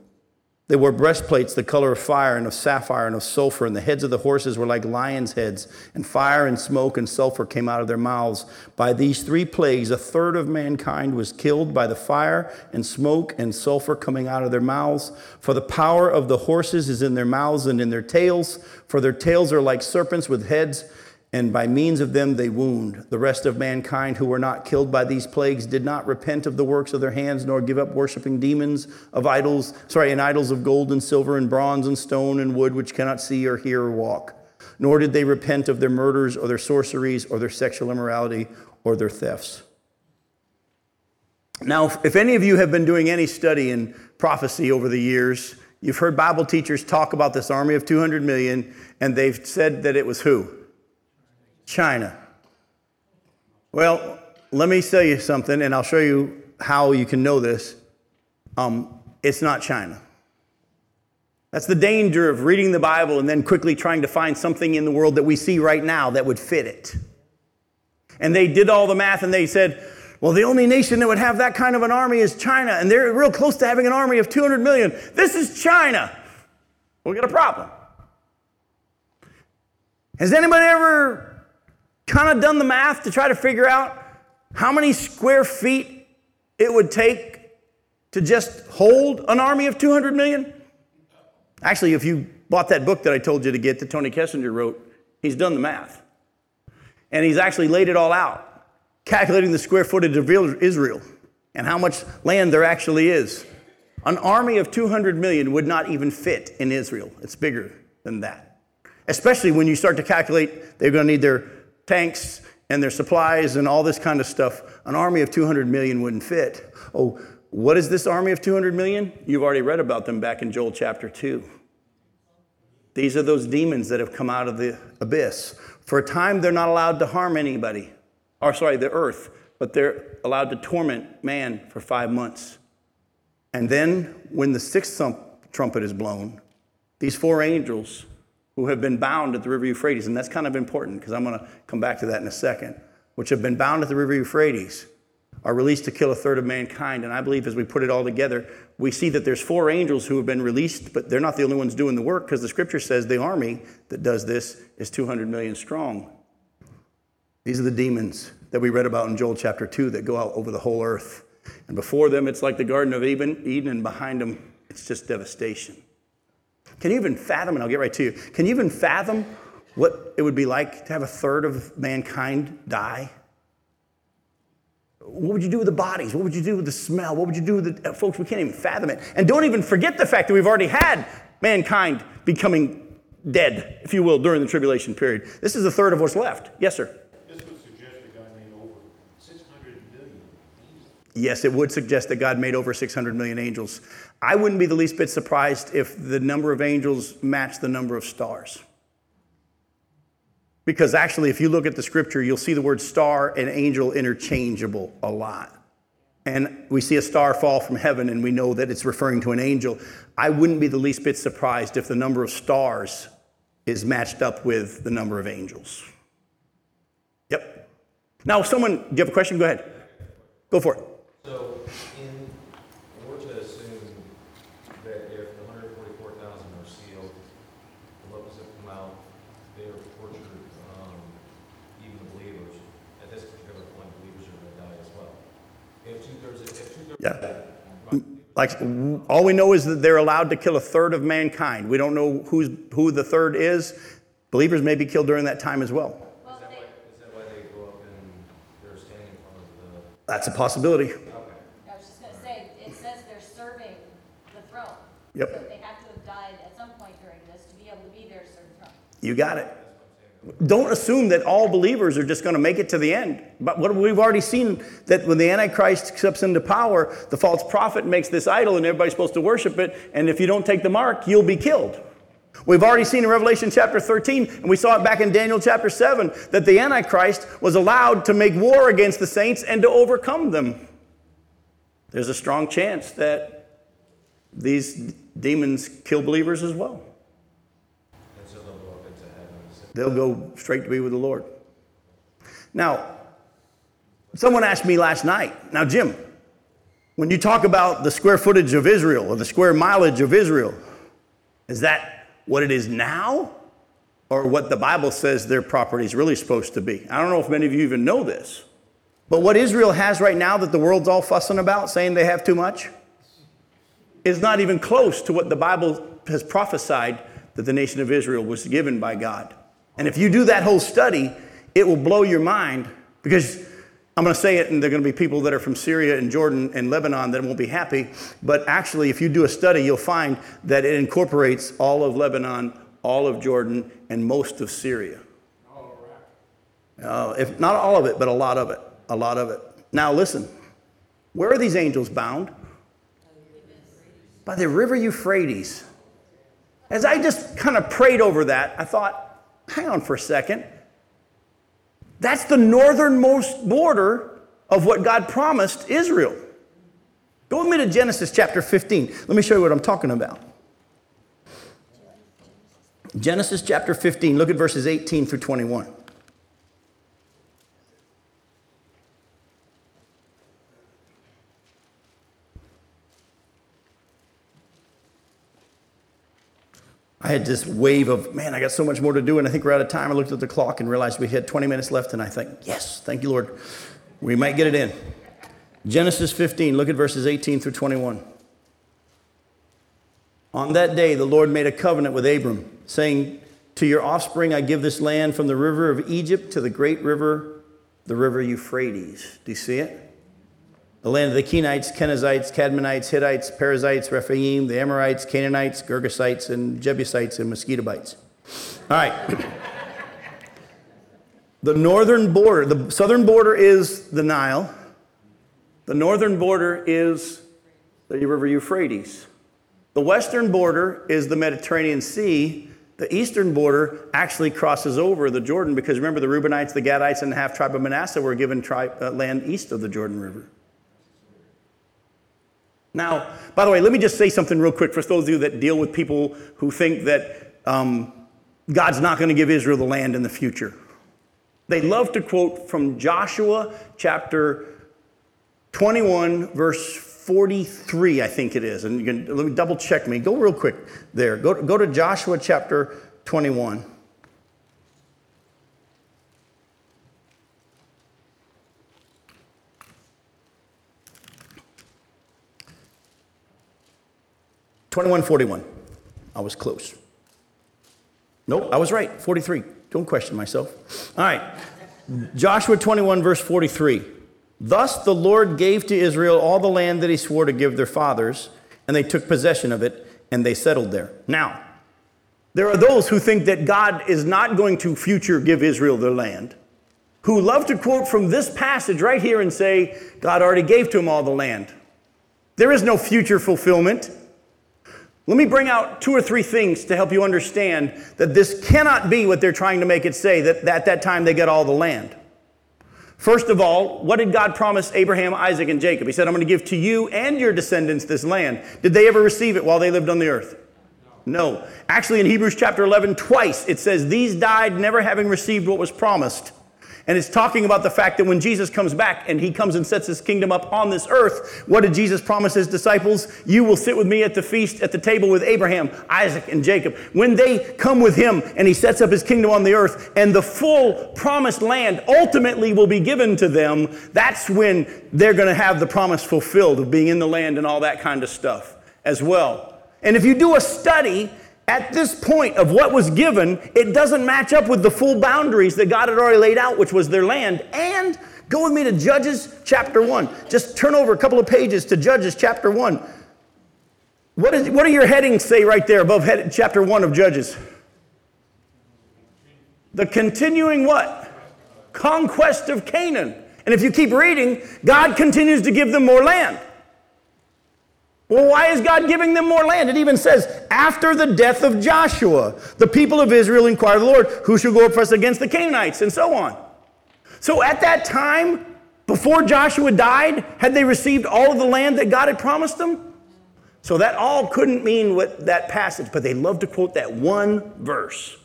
They wore breastplates the color of fire and of sapphire and of sulfur, and the heads of the horses were like lions' heads, and fire and smoke and sulfur came out of their mouths. By these three plagues, a third of mankind was killed by the fire and smoke and sulfur coming out of their mouths. For the power of the horses is in their mouths and in their tails, for their tails are like serpents with heads, and by means of them they wound. The rest of mankind who were not killed by these plagues did not repent of the works of their hands, nor give up worshiping demons of idols of gold and silver and bronze and stone and wood, which cannot see or hear or walk. Nor did they repent of their murders or their sorceries or their sexual immorality or their thefts. Now, if any of you have been doing any study in prophecy over the years, you've heard Bible teachers talk about this army of 200 million, and they've said that it was who? China. Well, let me tell you something, and I'll show you how you can know this. It's not China. That's the danger of reading the Bible and then quickly trying to find something in the world that we see right now that would fit it. And they did all the math, and they said, well, the only nation that would have that kind of an army is China, and they're real close to having an army of 200 million. This is China. We've got a problem. Has anybody ever kind of done the math to try to figure out how many square feet it would take to just hold an army of 200 million? Actually, if you bought that book that I told you to get that Tony Kessinger wrote, he's done the math. And he's actually laid it all out, calculating the square footage of Israel and how much land there actually is. An army of 200 million would not even fit in Israel. It's bigger than that. Especially when you start to calculate they're going to need their tanks and their supplies and all this kind of stuff. An army of 200 million wouldn't fit. Oh, what is this army of 200 million? You've already read about them back in Joel chapter 2. These are those demons that have come out of the abyss. For a time, they're not allowed to harm anybody. The earth, but they're allowed to torment man for 5 months. And then when the sixth trumpet is blown, these four angels who have been bound at the river Euphrates, and that's kind of important because I'm going to come back to that in a second, which have been bound at the river Euphrates, are released to kill a third of mankind. And I believe as we put it all together, we see that there's four angels who have been released, but they're not the only ones doing the work, because the scripture says the army that does this is 200 million strong. These are the demons that we read about in Joel chapter 2 that go out over the whole earth. And before them, it's like the Garden of Eden, and behind them, it's just devastation. Can you even fathom, and I'll get right to you, can you even fathom what it would be like to have a third of mankind die? What would you do with the bodies? What would you do with the smell? What would you do with the... Folks, we can't even fathom it. And don't even forget the fact that we've already had mankind becoming dead, if you will, during the tribulation period. This is a third of what's left. Yes, sir? This would suggest a guy made over 600 million Yes, it would suggest that God made over 600 million angels. I wouldn't be the least bit surprised if the number of angels matched the number of stars. Because actually, if you look at the scripture, you'll see the word star and angel interchangeable a lot. And we see a star fall from heaven, and we know that it's referring to an angel. I wouldn't be the least bit surprised if the number of stars is matched up with the number of angels. Yep. Now, if someone, do you have a question? Go ahead. Go for it. So, in order to assume that if the 144,000 were sealed, the locusts have come out, they were tortured, even the believers, at this particular point, believers are going to die as well. If two-thirds yeah. Like, all we know is that they're allowed to kill a third of mankind. We don't know who the third is. Believers may be killed during that time as well. That's a possibility. Okay. I was just going to say, it says they're serving the throne. Yep. So they have to have died at some point during this to be able to be there to serve the throne. You got it. Don't assume that all believers are just going to make it to the end. But what we've already seen, that when the Antichrist steps into power, the false prophet makes this idol and everybody's supposed to worship it. And if you don't take the mark, you'll be killed. We've already seen in Revelation chapter 13, and we saw it back in Daniel chapter 7, that the Antichrist was allowed to make war against the saints and to overcome them. There's a strong chance that these demons kill believers as well. And so they'll go up into heaven. They'll go straight to be with the Lord. Now, someone asked me last night, now Jim, when you talk about the square footage of Israel or the square mileage of Israel, is that what it is now, or what the Bible says their property is really supposed to be? I don't know if many of you even know this, but what Israel has right now that the world's all fussing about, saying they have too much, is not even close to what the Bible has prophesied that the nation of Israel was given by God. And if you do that whole study, it will blow your mind, because I'm going to say it, and there are going to be people that are from Syria and Jordan and Lebanon that won't be happy. But actually, if you do a study, you'll find that it incorporates all of Lebanon, all of Jordan, and most of Syria. All right. If not all of it, but a lot of it. A lot of it. Now, listen. Where are these angels bound? By the river Euphrates. As I just kind of prayed over that, I thought, hang on for a second. That's the northernmost border of what God promised Israel. Go with me to Genesis chapter 15. Let me show you what I'm talking about. Genesis chapter 15. Look at verses 18 through 21. I had this wave of, man, I got so much more to do, and I think we're out of time. I looked at the clock and realized we had 20 minutes left, and I think, yes, thank you, Lord. We might get it in. Genesis 15, look at verses 18 through 21. On that day, the Lord made a covenant with Abram, saying, to your offspring I give this land from the river of Egypt to the great river, the river Euphrates. Do you see it? The land of the Kenites, Kenizzites, Cadmonites, Hittites, Perizzites, Rephaim, the Amorites, Canaanites, Girgashites, and Jebusites, and Mosquitobites. All right. The northern border, the southern border is the Nile. The northern border is the river Euphrates. The western border is the Mediterranean Sea. The eastern border actually crosses over the Jordan, because remember, the Reubenites, the Gadites, and the half tribe of Manasseh were given land east of the Jordan River. Now, by the way, let me just say something real quick for those of you that deal with people who think that God's not going to give Israel the land in the future. They love to quote from Joshua chapter 21, verse 43, I think it is. And you can, let me double check me. Go real quick there. Go to Joshua chapter 21. I was close. Nope, I was right. 43. Don't question myself. All right. Joshua 21, verse 43. Thus the Lord gave to Israel all the land that he swore to give their fathers, and they took possession of it, and they settled there. Now, there are those who think that God is not going to future give Israel their land. who love to quote from this passage right here and say, God already gave to him all the land. There is no future fulfillment. Let me bring out two or three things to help you understand that this cannot be what they're trying to make it say, that at that time they got all the land. First of all, what did God promise Abraham, Isaac, and Jacob? He said, I'm going to give to you and your descendants this land. Did they ever receive it while they lived on the earth? No. Actually, in Hebrews chapter 11, twice, it says, these died never having received what was promised. And it's talking about the fact that when Jesus comes back and he comes and sets his kingdom up on this earth, what did Jesus promise his disciples? You will sit with me at the feast, at the table with Abraham, Isaac, and Jacob. When they come with him and he sets up his kingdom on the earth and the full promised land ultimately will be given to them, that's when they're going to have the promise fulfilled of being in the land and all that kind of stuff as well. And if you do a study at this point of what was given, it doesn't match up with the full boundaries that God had already laid out, which was their land. And go with me to Judges chapter 1. Just turn over a couple of pages to Judges chapter 1. What do your headings say right there above chapter 1 of Judges? The continuing what? Conquest of Canaan. And if you keep reading, God continues to give them more land. Well, why is God giving them more land? It even says, after the death of Joshua, the people of Israel inquired of the Lord, who shall go oppress against the Canaanites, and so on. So at that time, before Joshua died, had they received all of the land that God had promised them? So that all couldn't mean what that passage, but they love to quote that one verse.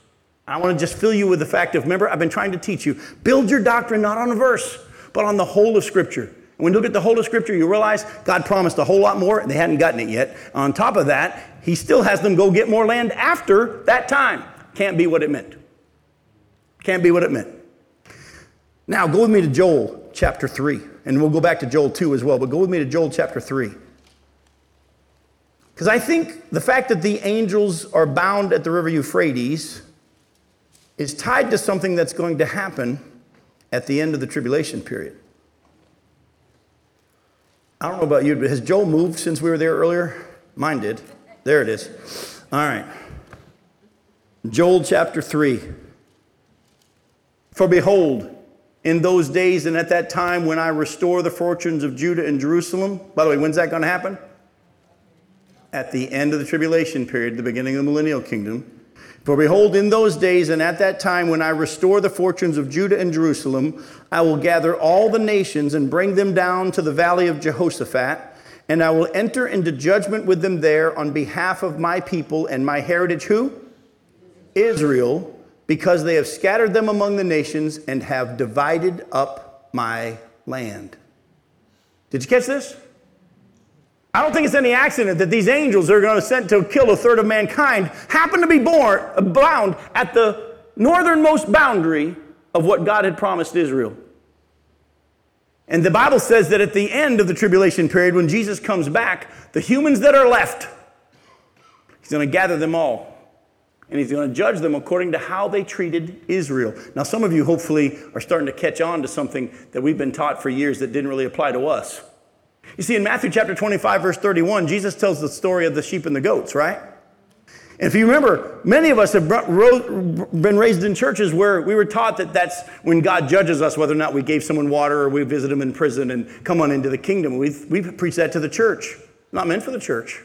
I want to just fill you with the fact of, remember, I've been trying to teach you, build your doctrine not on a verse, but on the whole of Scripture. When you look at the whole of Scripture, you realize God promised a whole lot more, and they hadn't gotten it yet. On top of that, he still has them go get more land after that time. Can't be what it meant. Can't be what it meant. Now, go with me to Joel chapter 3, and we'll go back to Joel 2 as well, but go with me to Joel chapter 3. Because I think the fact that the angels are bound at the river Euphrates is tied to something that's going to happen at the end of the tribulation period. I don't know about you, but has Joel moved since we were there earlier? Mine did. There it is. All right. Joel chapter 3. For behold, in those days and at that time when I restore the fortunes of Judah and Jerusalem. By the way, when's that going to happen? At the end of the tribulation period, the beginning of the millennial kingdom. For behold, in those days and at that time when I restore the fortunes of Judah and Jerusalem, I will gather all the nations and bring them down to the valley of Jehoshaphat, and I will enter into judgment with them there on behalf of my people and my heritage, who? Israel, because they have scattered them among the nations and have divided up my land. Did you catch this? I don't think it's any accident that these angels that are going to sent to kill a third of mankind happen to be bound at the northernmost boundary of what God had promised Israel. And the Bible says that at the end of the tribulation period, when Jesus comes back, the humans that are left, he's going to gather them all. And he's going to judge them according to how they treated Israel. Now, some of you hopefully are starting to catch on to something that we've been taught for years that didn't really apply to us. You see, in Matthew chapter 25, verse 31, Jesus tells the story of the sheep and the goats, right? And if you remember, many of us have been raised in churches where we were taught that that's when God judges us, whether or not we gave someone water or we visit them in prison and come on into the kingdom. We preach that to the church. Not meant for the church.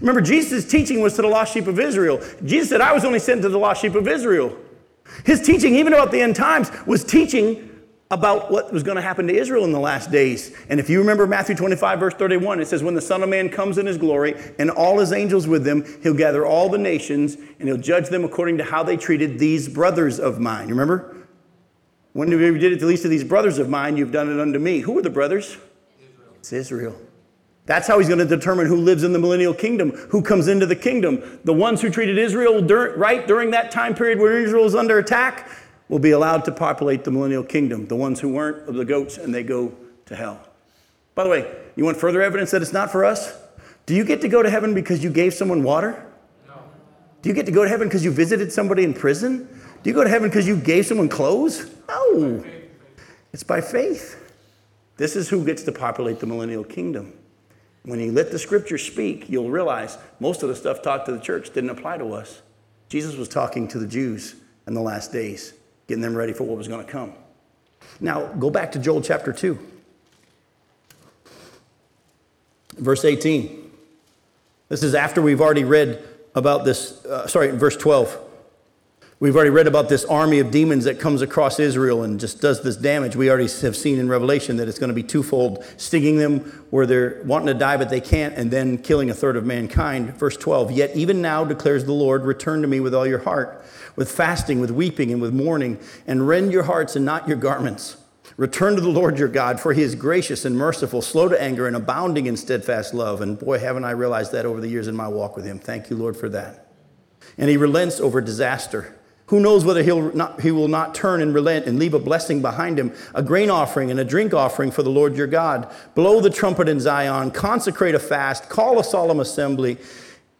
Remember, Jesus' teaching was to the lost sheep of Israel. Jesus said, I was only sent to the lost sheep of Israel. His teaching, even about the end times, was teaching about what was going to happen to Israel in the last days. And if you remember Matthew 25, verse 31, it says, when the Son of Man comes in his glory and all his angels with him, he'll gather all the nations and he'll judge them according to how they treated these brothers of mine. You remember? When you did it to the least of these brothers of mine, you've done it unto me. Who are the brothers? Israel. It's Israel. That's how he's going to determine who lives in the millennial kingdom, who comes into the kingdom. The ones who treated Israel right during that time period where Israel is under attack will be allowed to populate the millennial kingdom. The ones who weren't are the goats, and they go to hell. By the way, you want further evidence that it's not for us? Do you get to go to heaven because you gave someone water? No. Do you get to go to heaven because you visited somebody in prison? Do you go to heaven because you gave someone clothes? No. It's by faith. This is who gets to populate the millennial kingdom. When you let the Scripture speak, you'll realize most of the stuff taught to the church didn't apply to us. Jesus was talking to the Jews in the last days, getting them ready for what was going to come. Now, go back to Joel chapter 2. Verse 18. This is after we've already read about this, verse 12. We've already read about this army of demons that comes across Israel and just does this damage. We already have seen in Revelation that it's going to be twofold, stinging them where they're wanting to die, but they can't, and then killing a third of mankind. Verse 12, yet even now declares the Lord, return to me with all your heart, with fasting, with weeping, and with mourning, and rend your hearts and not your garments. Return to the Lord your God, for he is gracious and merciful, slow to anger, and abounding in steadfast love. And boy, haven't I realized that over the years in my walk with him. Thank you, Lord, for that. And he relents over disaster. Who knows whether he will not turn and relent and leave a blessing behind him, a grain offering and a drink offering for the Lord your God. Blow the trumpet in Zion, consecrate a fast, call a solemn assembly,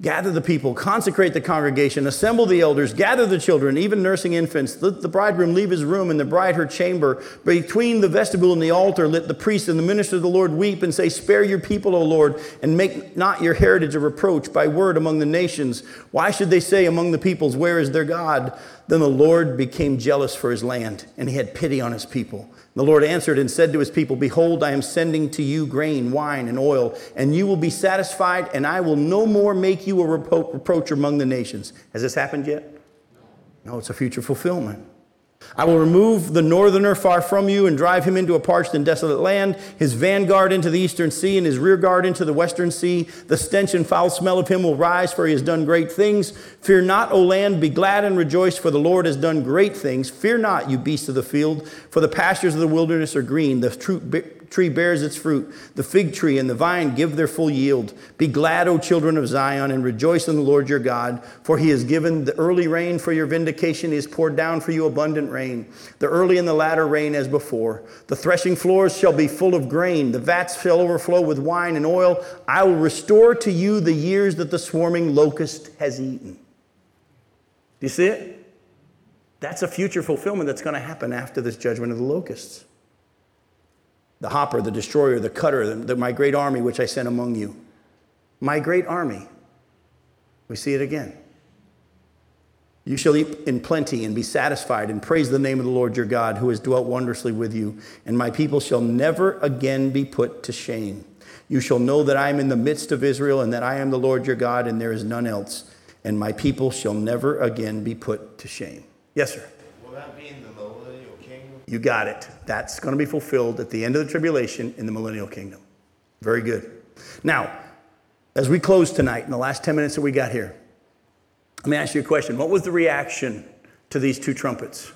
gather the people, consecrate the congregation, assemble the elders, gather the children, even nursing infants. Let the bridegroom leave his room and the bride her chamber. Between the vestibule and the altar, let the priest and the minister of the Lord weep and say, spare your people, O Lord, and make not your heritage a reproach by word among the nations. Why should they say among the peoples, where is their God? Then the Lord became jealous for his land, and he had pity on his people. The Lord answered and said to his people, behold, I am sending to you grain, wine, and oil, and you will be satisfied, and I will no more make you a reproach among the nations. Has this happened yet? No, it's a future fulfillment. I will remove the northerner far from you and drive him into a parched and desolate land, his vanguard into the eastern sea and his rear guard into the western sea. The stench and foul smell of him will rise, for he has done great things. Fear not, O land, be glad and rejoice, for the Lord has done great things. Fear not, you beasts of the field, for the pastures of the wilderness are green. The tree bears its fruit. The fig tree and the vine give their full yield. Be glad, O children of Zion, and rejoice in the Lord your God, for he has given the early rain for your vindication. He has poured down for you abundant rain, the early and the latter rain as before. The threshing floors shall be full of grain. The vats shall overflow with wine and oil. I will restore to you the years that the swarming locust has eaten. Do you see it? That's a future fulfillment that's going to happen after this judgment of the locusts. The hopper, the destroyer, the cutter, my great army which I sent among you. My great army. We see it again. You shall eat in plenty and be satisfied and praise the name of the Lord your God who has dwelt wondrously with you. And my people shall never again be put to shame. You shall know that I am in the midst of Israel and that I am the Lord your God and there is none else. And my people shall never again be put to shame. Yes, sir. Will that be in the millennial kingdom? You got it. That's going to be fulfilled at the end of the tribulation in the millennial kingdom. Very good. Now, as we close tonight, in the last 10 minutes that we got here, let me ask you a question. What was the reaction to these two trumpets?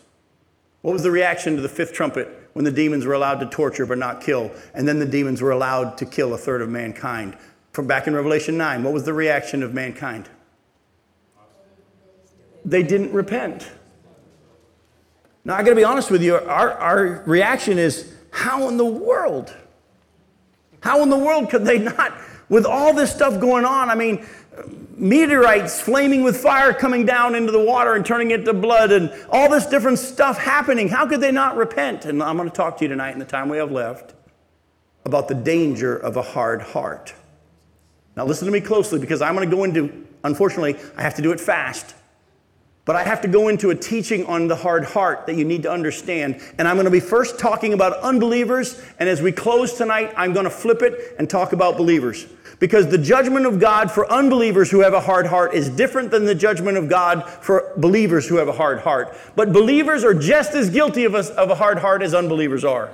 What was the reaction to the fifth trumpet when the demons were allowed to torture but not kill? And then the demons were allowed to kill a third of mankind. From back in Revelation 9, what was the reaction of mankind? They didn't repent. Now, I got to be honest with you. Our reaction is, how in the world? How in the world could they not? With all this stuff going on, I mean, meteorites flaming with fire coming down into the water and turning it to blood and all this different stuff happening. How could they not repent? And I'm going to talk to you tonight in the time we have left about the danger of a hard heart. Now, listen to me closely because I'm going to go into, unfortunately, I have to do it fast. But I have to go into a teaching on the hard heart that you need to understand. And I'm going to be first talking about unbelievers. And as we close tonight, I'm going to flip it and talk about believers. Because the judgment of God for unbelievers who have a hard heart is different than the judgment of God for believers who have a hard heart. But believers are just as guilty of a hard heart as unbelievers are.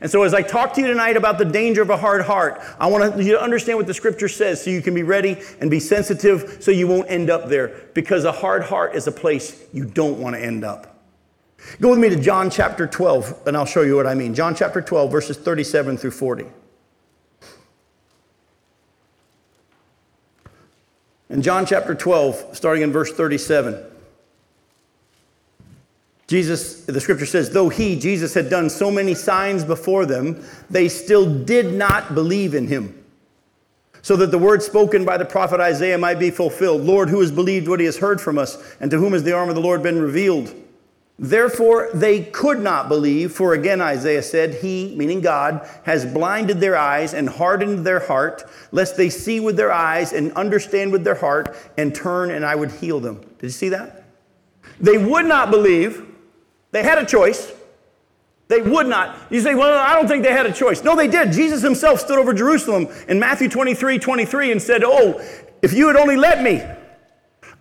And so as I talk to you tonight about the danger of a hard heart, I want you to understand what the Scripture says so you can be ready and be sensitive so you won't end up there. Because a hard heart is a place you don't want to end up. Go with me to John chapter 12, and I'll show you what I mean. John chapter 12, verses 37 through 40. In John chapter 12, starting in verse 37. The Scripture says, though Jesus had done so many signs before them, they still did not believe in him. So that the word spoken by the prophet Isaiah might be fulfilled. Lord, who has believed what he has heard from us? And to whom has the arm of the Lord been revealed? Therefore, they could not believe. For again, Isaiah said, he, meaning God, has blinded their eyes and hardened their heart, lest they see with their eyes and understand with their heart and turn and I would heal them. Did you see that? They would not believe. They had a choice. They would not. You say, well, I don't think they had a choice. No, they did. Jesus himself stood over Jerusalem in Matthew 23:23 and said, oh, if you had only let me,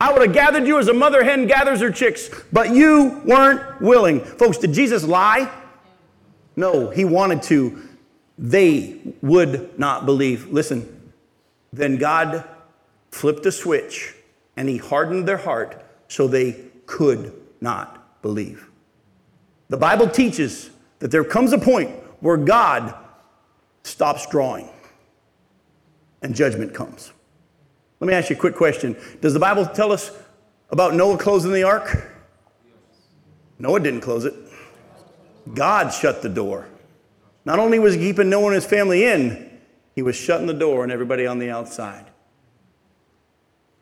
I would have gathered you as a mother hen gathers her chicks, but you weren't willing. Folks, did Jesus lie? No, he wanted to. They would not believe. Listen, then God flipped a switch and he hardened their heart so they could not believe. The Bible teaches that there comes a point where God stops drawing and judgment comes. Let me ask you a quick question. Does the Bible tell us about Noah closing the ark? Noah didn't close it. God shut the door. Not only was he keeping Noah and his family in, he was shutting the door and everybody on the outside.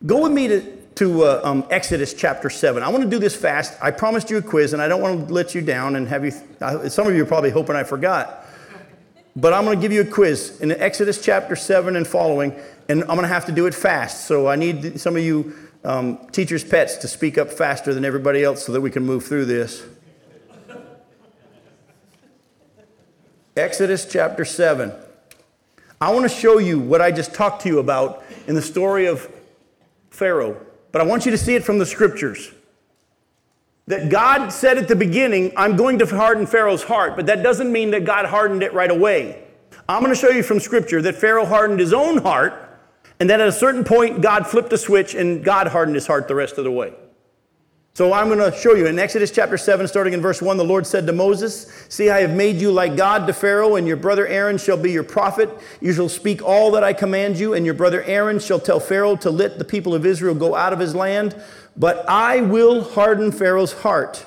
Go with me to Exodus chapter 7. I want to do this fast. I promised you a quiz, and I don't want to let you down and have you... some of you are probably hoping I forgot. But I'm going to give you a quiz in Exodus chapter 7 and following, and I'm going to have to do it fast. So I need some of you teacher's pets to speak up faster than everybody else so that we can move through this. Exodus chapter 7. I want to show you what I just talked to you about in the story of Pharaoh. But I want you to see it from the scriptures. That God said at the beginning, I'm going to harden Pharaoh's heart, but that doesn't mean that God hardened it right away. I'm going to show you from scripture that Pharaoh hardened his own heart, and that at a certain point, God flipped a switch and God hardened his heart the rest of the way. So I'm going to show you in Exodus chapter 7, starting in verse 1, the Lord said to Moses, see, I have made you like God to Pharaoh, and your brother Aaron shall be your prophet. You shall speak all that I command you, and your brother Aaron shall tell Pharaoh to let the people of Israel go out of his land. But I will harden Pharaoh's heart.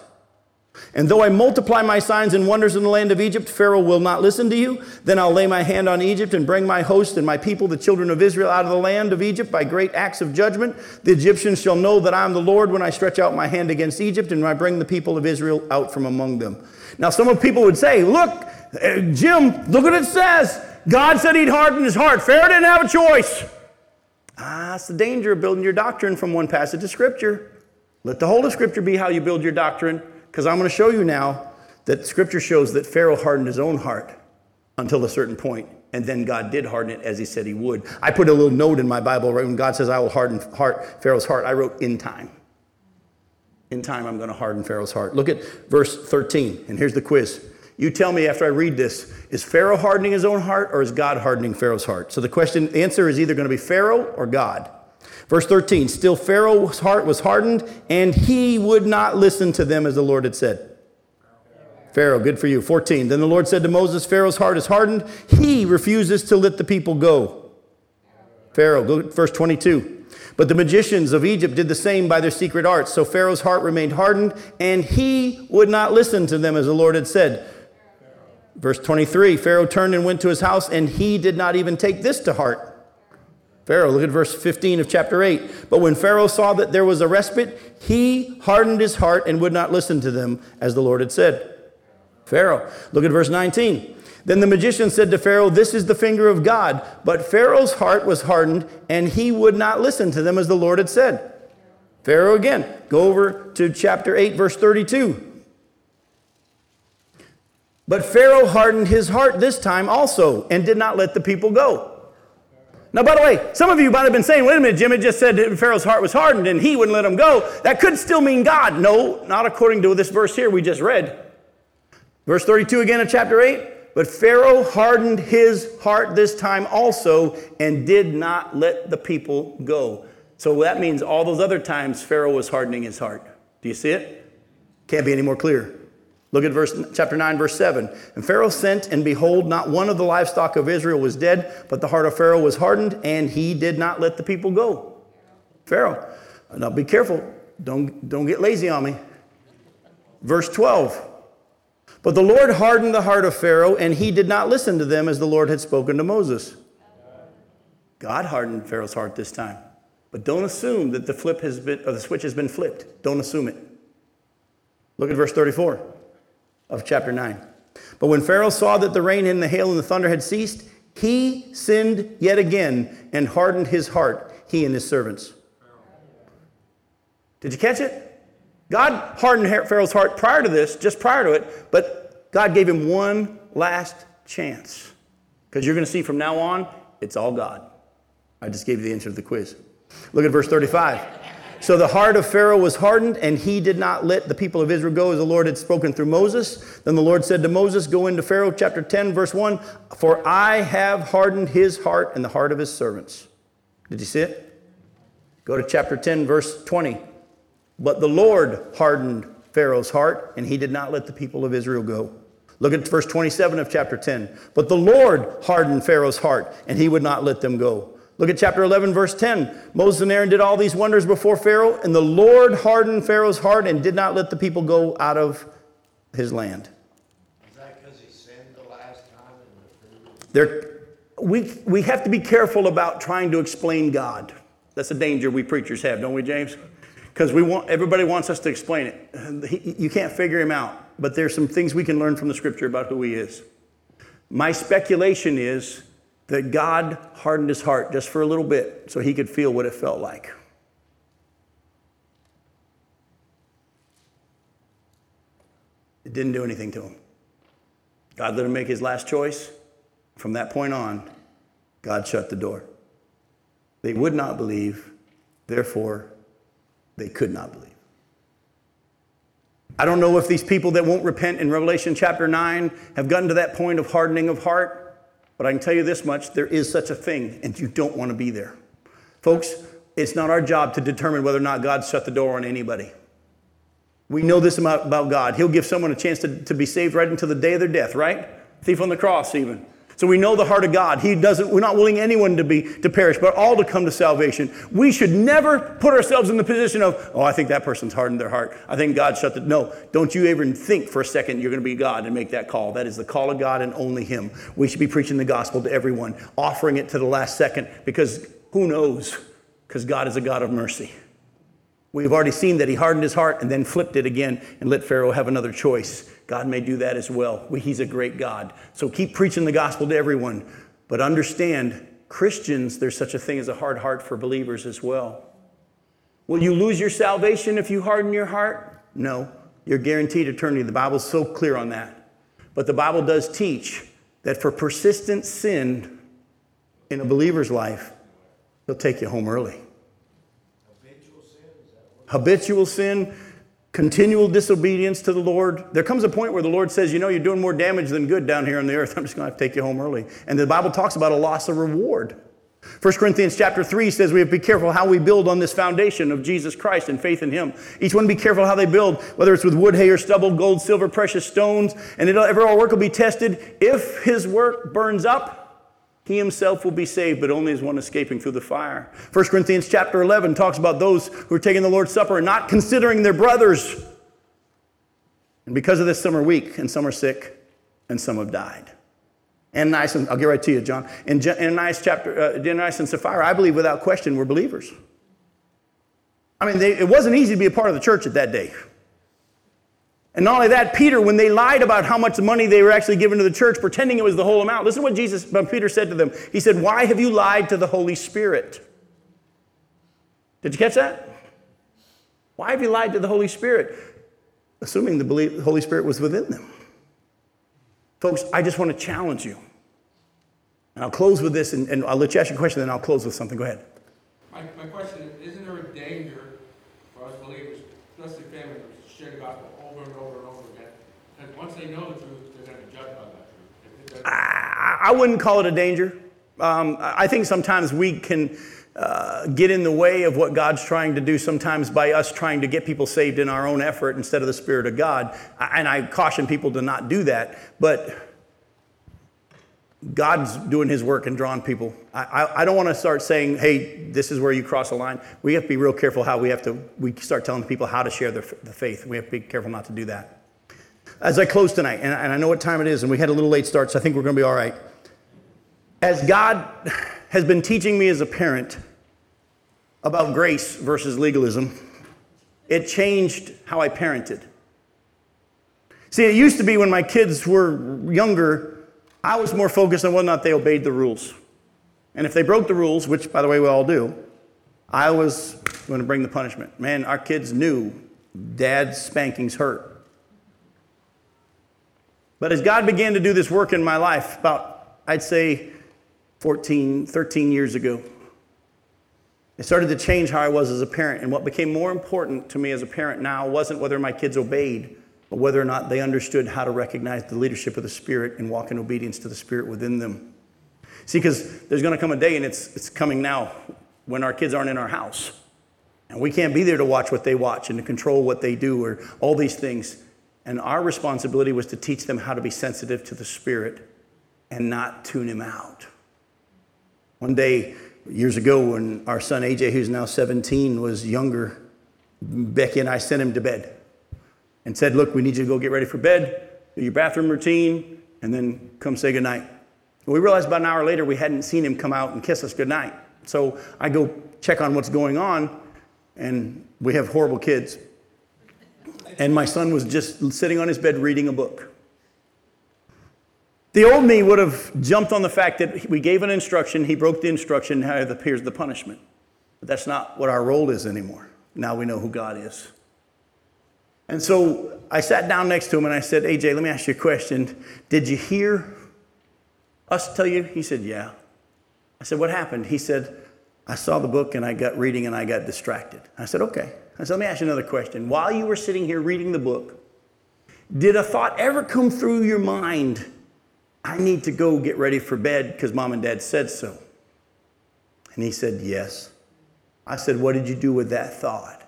And though I multiply my signs and wonders in the land of Egypt, Pharaoh will not listen to you. Then I'll lay my hand on Egypt and bring my host and my people, the children of Israel, out of the land of Egypt by great acts of judgment. The Egyptians shall know that I am the Lord when I stretch out my hand against Egypt and when I bring the people of Israel out from among them. Now, some of people would say, look, Jim, look what it says. God said he'd harden his heart. Pharaoh didn't have a choice. That's the danger of building your doctrine from one passage of Scripture. Let the whole of Scripture be how you build your doctrine. Because I'm going to show you now that Scripture shows that Pharaoh hardened his own heart until a certain point, and then God did harden it as he said he would. I put a little note in my Bible right when God says, I will harden Pharaoh's heart. I wrote, in time. In time, I'm going to harden Pharaoh's heart. Look at verse 13, and here's the quiz. You tell me after I read this, is Pharaoh hardening his own heart, or is God hardening Pharaoh's heart? So the answer is either going to be Pharaoh or God. Verse 13, still Pharaoh's heart was hardened, and he would not listen to them as the Lord had said. Pharaoh, good for you. 14, then the Lord said to Moses, Pharaoh's heart is hardened. He refuses to let the people go. Pharaoh, go to verse 22. But the magicians of Egypt did the same by their secret arts. So Pharaoh's heart remained hardened, and he would not listen to them as the Lord had said. Verse 23, Pharaoh turned and went to his house, and he did not even take this to heart. Pharaoh, look at verse 15 of chapter 8. But when Pharaoh saw that there was a respite, he hardened his heart and would not listen to them, as the Lord had said. Pharaoh, look at verse 19. Then the magician said to Pharaoh, this is the finger of God. But Pharaoh's heart was hardened, and he would not listen to them, as the Lord had said. Pharaoh again, go over to chapter 8, verse 32. But Pharaoh hardened his heart this time also, and did not let the people go. Now, by the way, some of you might have been saying, wait a minute, Jim, it just said that Pharaoh's heart was hardened and he wouldn't let him go. That could still mean God. No, not according to this verse here we just read. Verse 32 again of chapter 8. But Pharaoh hardened his heart this time also and did not let the people go. So that means all those other times Pharaoh was hardening his heart. Do you see it? Can't be any more clear. Look at chapter 9, verse 7. And Pharaoh sent, and behold, not one of the livestock of Israel was dead, but the heart of Pharaoh was hardened, and he did not let the people go. Pharaoh, now be careful. Don't get lazy on me. Verse 12. But the Lord hardened the heart of Pharaoh, and he did not listen to them as the Lord had spoken to Moses. God hardened Pharaoh's heart this time. But don't assume that the switch has been flipped. Don't assume it. Look at verse 34. Of chapter 9. But when Pharaoh saw that the rain and the hail and the thunder had ceased, he sinned yet again and hardened his heart, he and his servants. Did you catch it? God hardened Pharaoh's heart prior to this, just prior to it, but God gave him one last chance. Because you're going to see from now on, it's all God. I just gave you the answer to the quiz. Look at verse 35. So the heart of Pharaoh was hardened, and he did not let the people of Israel go as the Lord had spoken through Moses. Then the Lord said to Moses, go into Pharaoh, chapter 10, verse 1, for I have hardened his heart and the heart of his servants. Did you see it? Go to chapter 10, verse 20. But the Lord hardened Pharaoh's heart, and he did not let the people of Israel go. Look at verse 27 of chapter 10. But the Lord hardened Pharaoh's heart, and he would not let them go. Look at chapter 11, verse 10. Moses and Aaron did all these wonders before Pharaoh, and the Lord hardened Pharaoh's heart and did not let the people go out of his land. Is that because he sinned the last time? We have to be careful about trying to explain God. That's a danger we preachers have, don't we, James? Because everybody wants us to explain it. You can't figure him out. But there's some things we can learn from the Scripture about who he is. My speculation is that God hardened his heart just for a little bit so he could feel what it felt like. It didn't do anything to him. God let him make his last choice. From that point on, God shut the door. They would not believe, therefore, they could not believe. I don't know if these people that won't repent in Revelation chapter 9 have gotten to that point of hardening of heart. But I can tell you this much, there is such a thing, and you don't want to be there. Folks, it's not our job to determine whether or not God shut the door on anybody. We know this about God. He'll give someone a chance to be saved right until the day of their death, right? Thief on the cross, even. So we know the heart of God. We're not willing anyone to perish, but all to come to salvation. We should never put ourselves in the position of, oh, I think that person's hardened their heart. I think God shut the... No, don't you even think for a second you're going to be God and make that call. That is the call of God and only him. We should be preaching the gospel to everyone, offering it to the last second, because who knows? Because God is a God of mercy. We've already seen that he hardened his heart and then flipped it again and let Pharaoh have another choice. God may do that as well. He's a great God. So keep preaching the gospel to everyone. But understand, Christians, there's such a thing as a hard heart for believers as well. Will you lose your salvation if you harden your heart? No. You're guaranteed eternity. The Bible's so clear on that. But the Bible does teach that for persistent sin in a believer's life, he'll take you home early. Habitual sin, continual disobedience to the Lord. There comes a point where the Lord says, you know, you're doing more damage than good down here on the earth. I'm just going to have to take you home early. And the Bible talks about a loss of reward. 1 Corinthians chapter 3 says we have to be careful how we build on this foundation of Jesus Christ and faith in him. Each one be careful how they build, whether it's with wood, hay, or stubble, gold, silver, precious stones. And every work will be tested. If his work burns up, he himself will be saved, but only as one escaping through the fire. 1 Corinthians chapter 11 talks about those who are taking the Lord's Supper and not considering their brothers. And because of this, some are weak, and some are sick, and some have died. Ananias, I'll get right to you, John. In Ananias and Sapphira, I believe without question, were believers. I mean, it wasn't easy to be a part of the church at that day. And not only that, Peter, when they lied about how much money they were actually giving to the church, pretending it was the whole amount, listen to what Peter said to them. He said, why have you lied to the Holy Spirit? Did you catch that? Why have you lied to the Holy Spirit? Assuming the Holy Spirit was within them. Folks, I just want to challenge you. And I'll close with this, and I'll let you ask your question, then I'll close with something. Go ahead. My question is, isn't there a danger for us believers, especially family, to share the gospel? Once they know the truth, they're going to be judged by that truth. I wouldn't call it a danger. I think sometimes we can get in the way of what God's trying to do sometimes by us trying to get people saved in our own effort instead of the Spirit of God. And I caution people to not do that. But God's doing his work and drawing people. I don't want to start saying, hey, this is where you cross the line. We have to be real careful how we start telling people how to share the faith. We have to be careful not to do that. As I close tonight, and I know what time it is, and we had a little late start, so I think we're going to be all right. As God has been teaching me as a parent about grace versus legalism, it changed how I parented. See, it used to be when my kids were younger, I was more focused on whether or not they obeyed the rules. And if they broke the rules, which, by the way, we all do, I was going to bring the punishment. Man, our kids knew Dad's spankings hurt. But as God began to do this work in my life about, I'd say, 13 years ago, it started to change how I was as a parent. And what became more important to me as a parent now wasn't whether my kids obeyed, but whether or not they understood how to recognize the leadership of the Spirit and walk in obedience to the Spirit within them. See, because there's going to come a day, and it's coming now, when our kids aren't in our house. And we can't be there to watch what they watch and to control what they do or all these things. And our responsibility was to teach them how to be sensitive to the Spirit and not tune him out. One day, years ago, when our son AJ, who's now 17, was younger, Becky and I sent him to bed and said, look, we need you to go get ready for bed, do your bathroom routine, and then come say goodnight. And we realized about an hour later we hadn't seen him come out and kiss us goodnight. So I go check on what's going on, and we have horrible kids. And my son was just sitting on his bed reading a book. The old me would have jumped on the fact that we gave an instruction, he broke the instruction, now here's the punishment. But that's not what our role is anymore. Now we know who God is. And so I sat down next to him and I said, AJ, let me ask you a question. Did you hear us tell you? He said, yeah. I said, what happened? He said, I saw the book and I got reading and I got distracted. I said, okay. I said, let me ask you another question. While you were sitting here reading the book, did a thought ever come through your mind, I need to go get ready for bed because mom and dad said so? And he said, yes. I said, what did you do with that thought?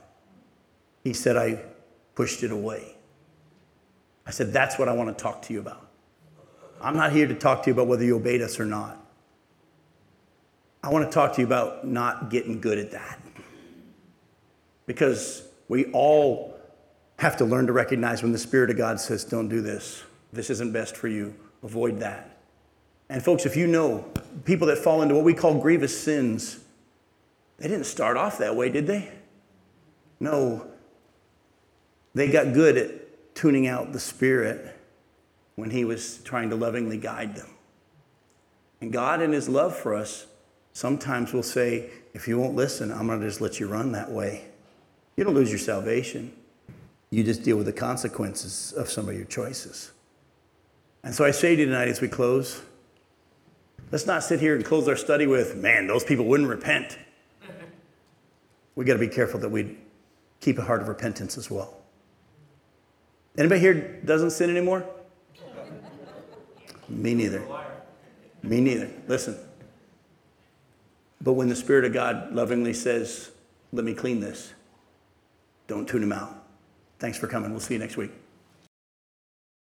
He said, I pushed it away. I said, that's what I want to talk to you about. I'm not here to talk to you about whether you obeyed us or not. I want to talk to you about not getting good at that. Because we all have to learn to recognize when the Spirit of God says, don't do this. This isn't best for you. Avoid that. And folks, if you know people that fall into what we call grievous sins, they didn't start off that way, did they? No. They got good at tuning out the Spirit when he was trying to lovingly guide them. And God in his love for us sometimes will say, if you won't listen, I'm going to just let you run that way. You don't lose your salvation. You just deal with the consequences of some of your choices. And so I say to you tonight as we close, let's not sit here and close our study with, man, those people wouldn't repent. We got to be careful that we keep a heart of repentance as well. Anybody here doesn't sin anymore? Me neither. Me neither. Listen. But when the Spirit of God lovingly says, let me clean this, don't tune him out. Thanks for coming. We'll see you next week.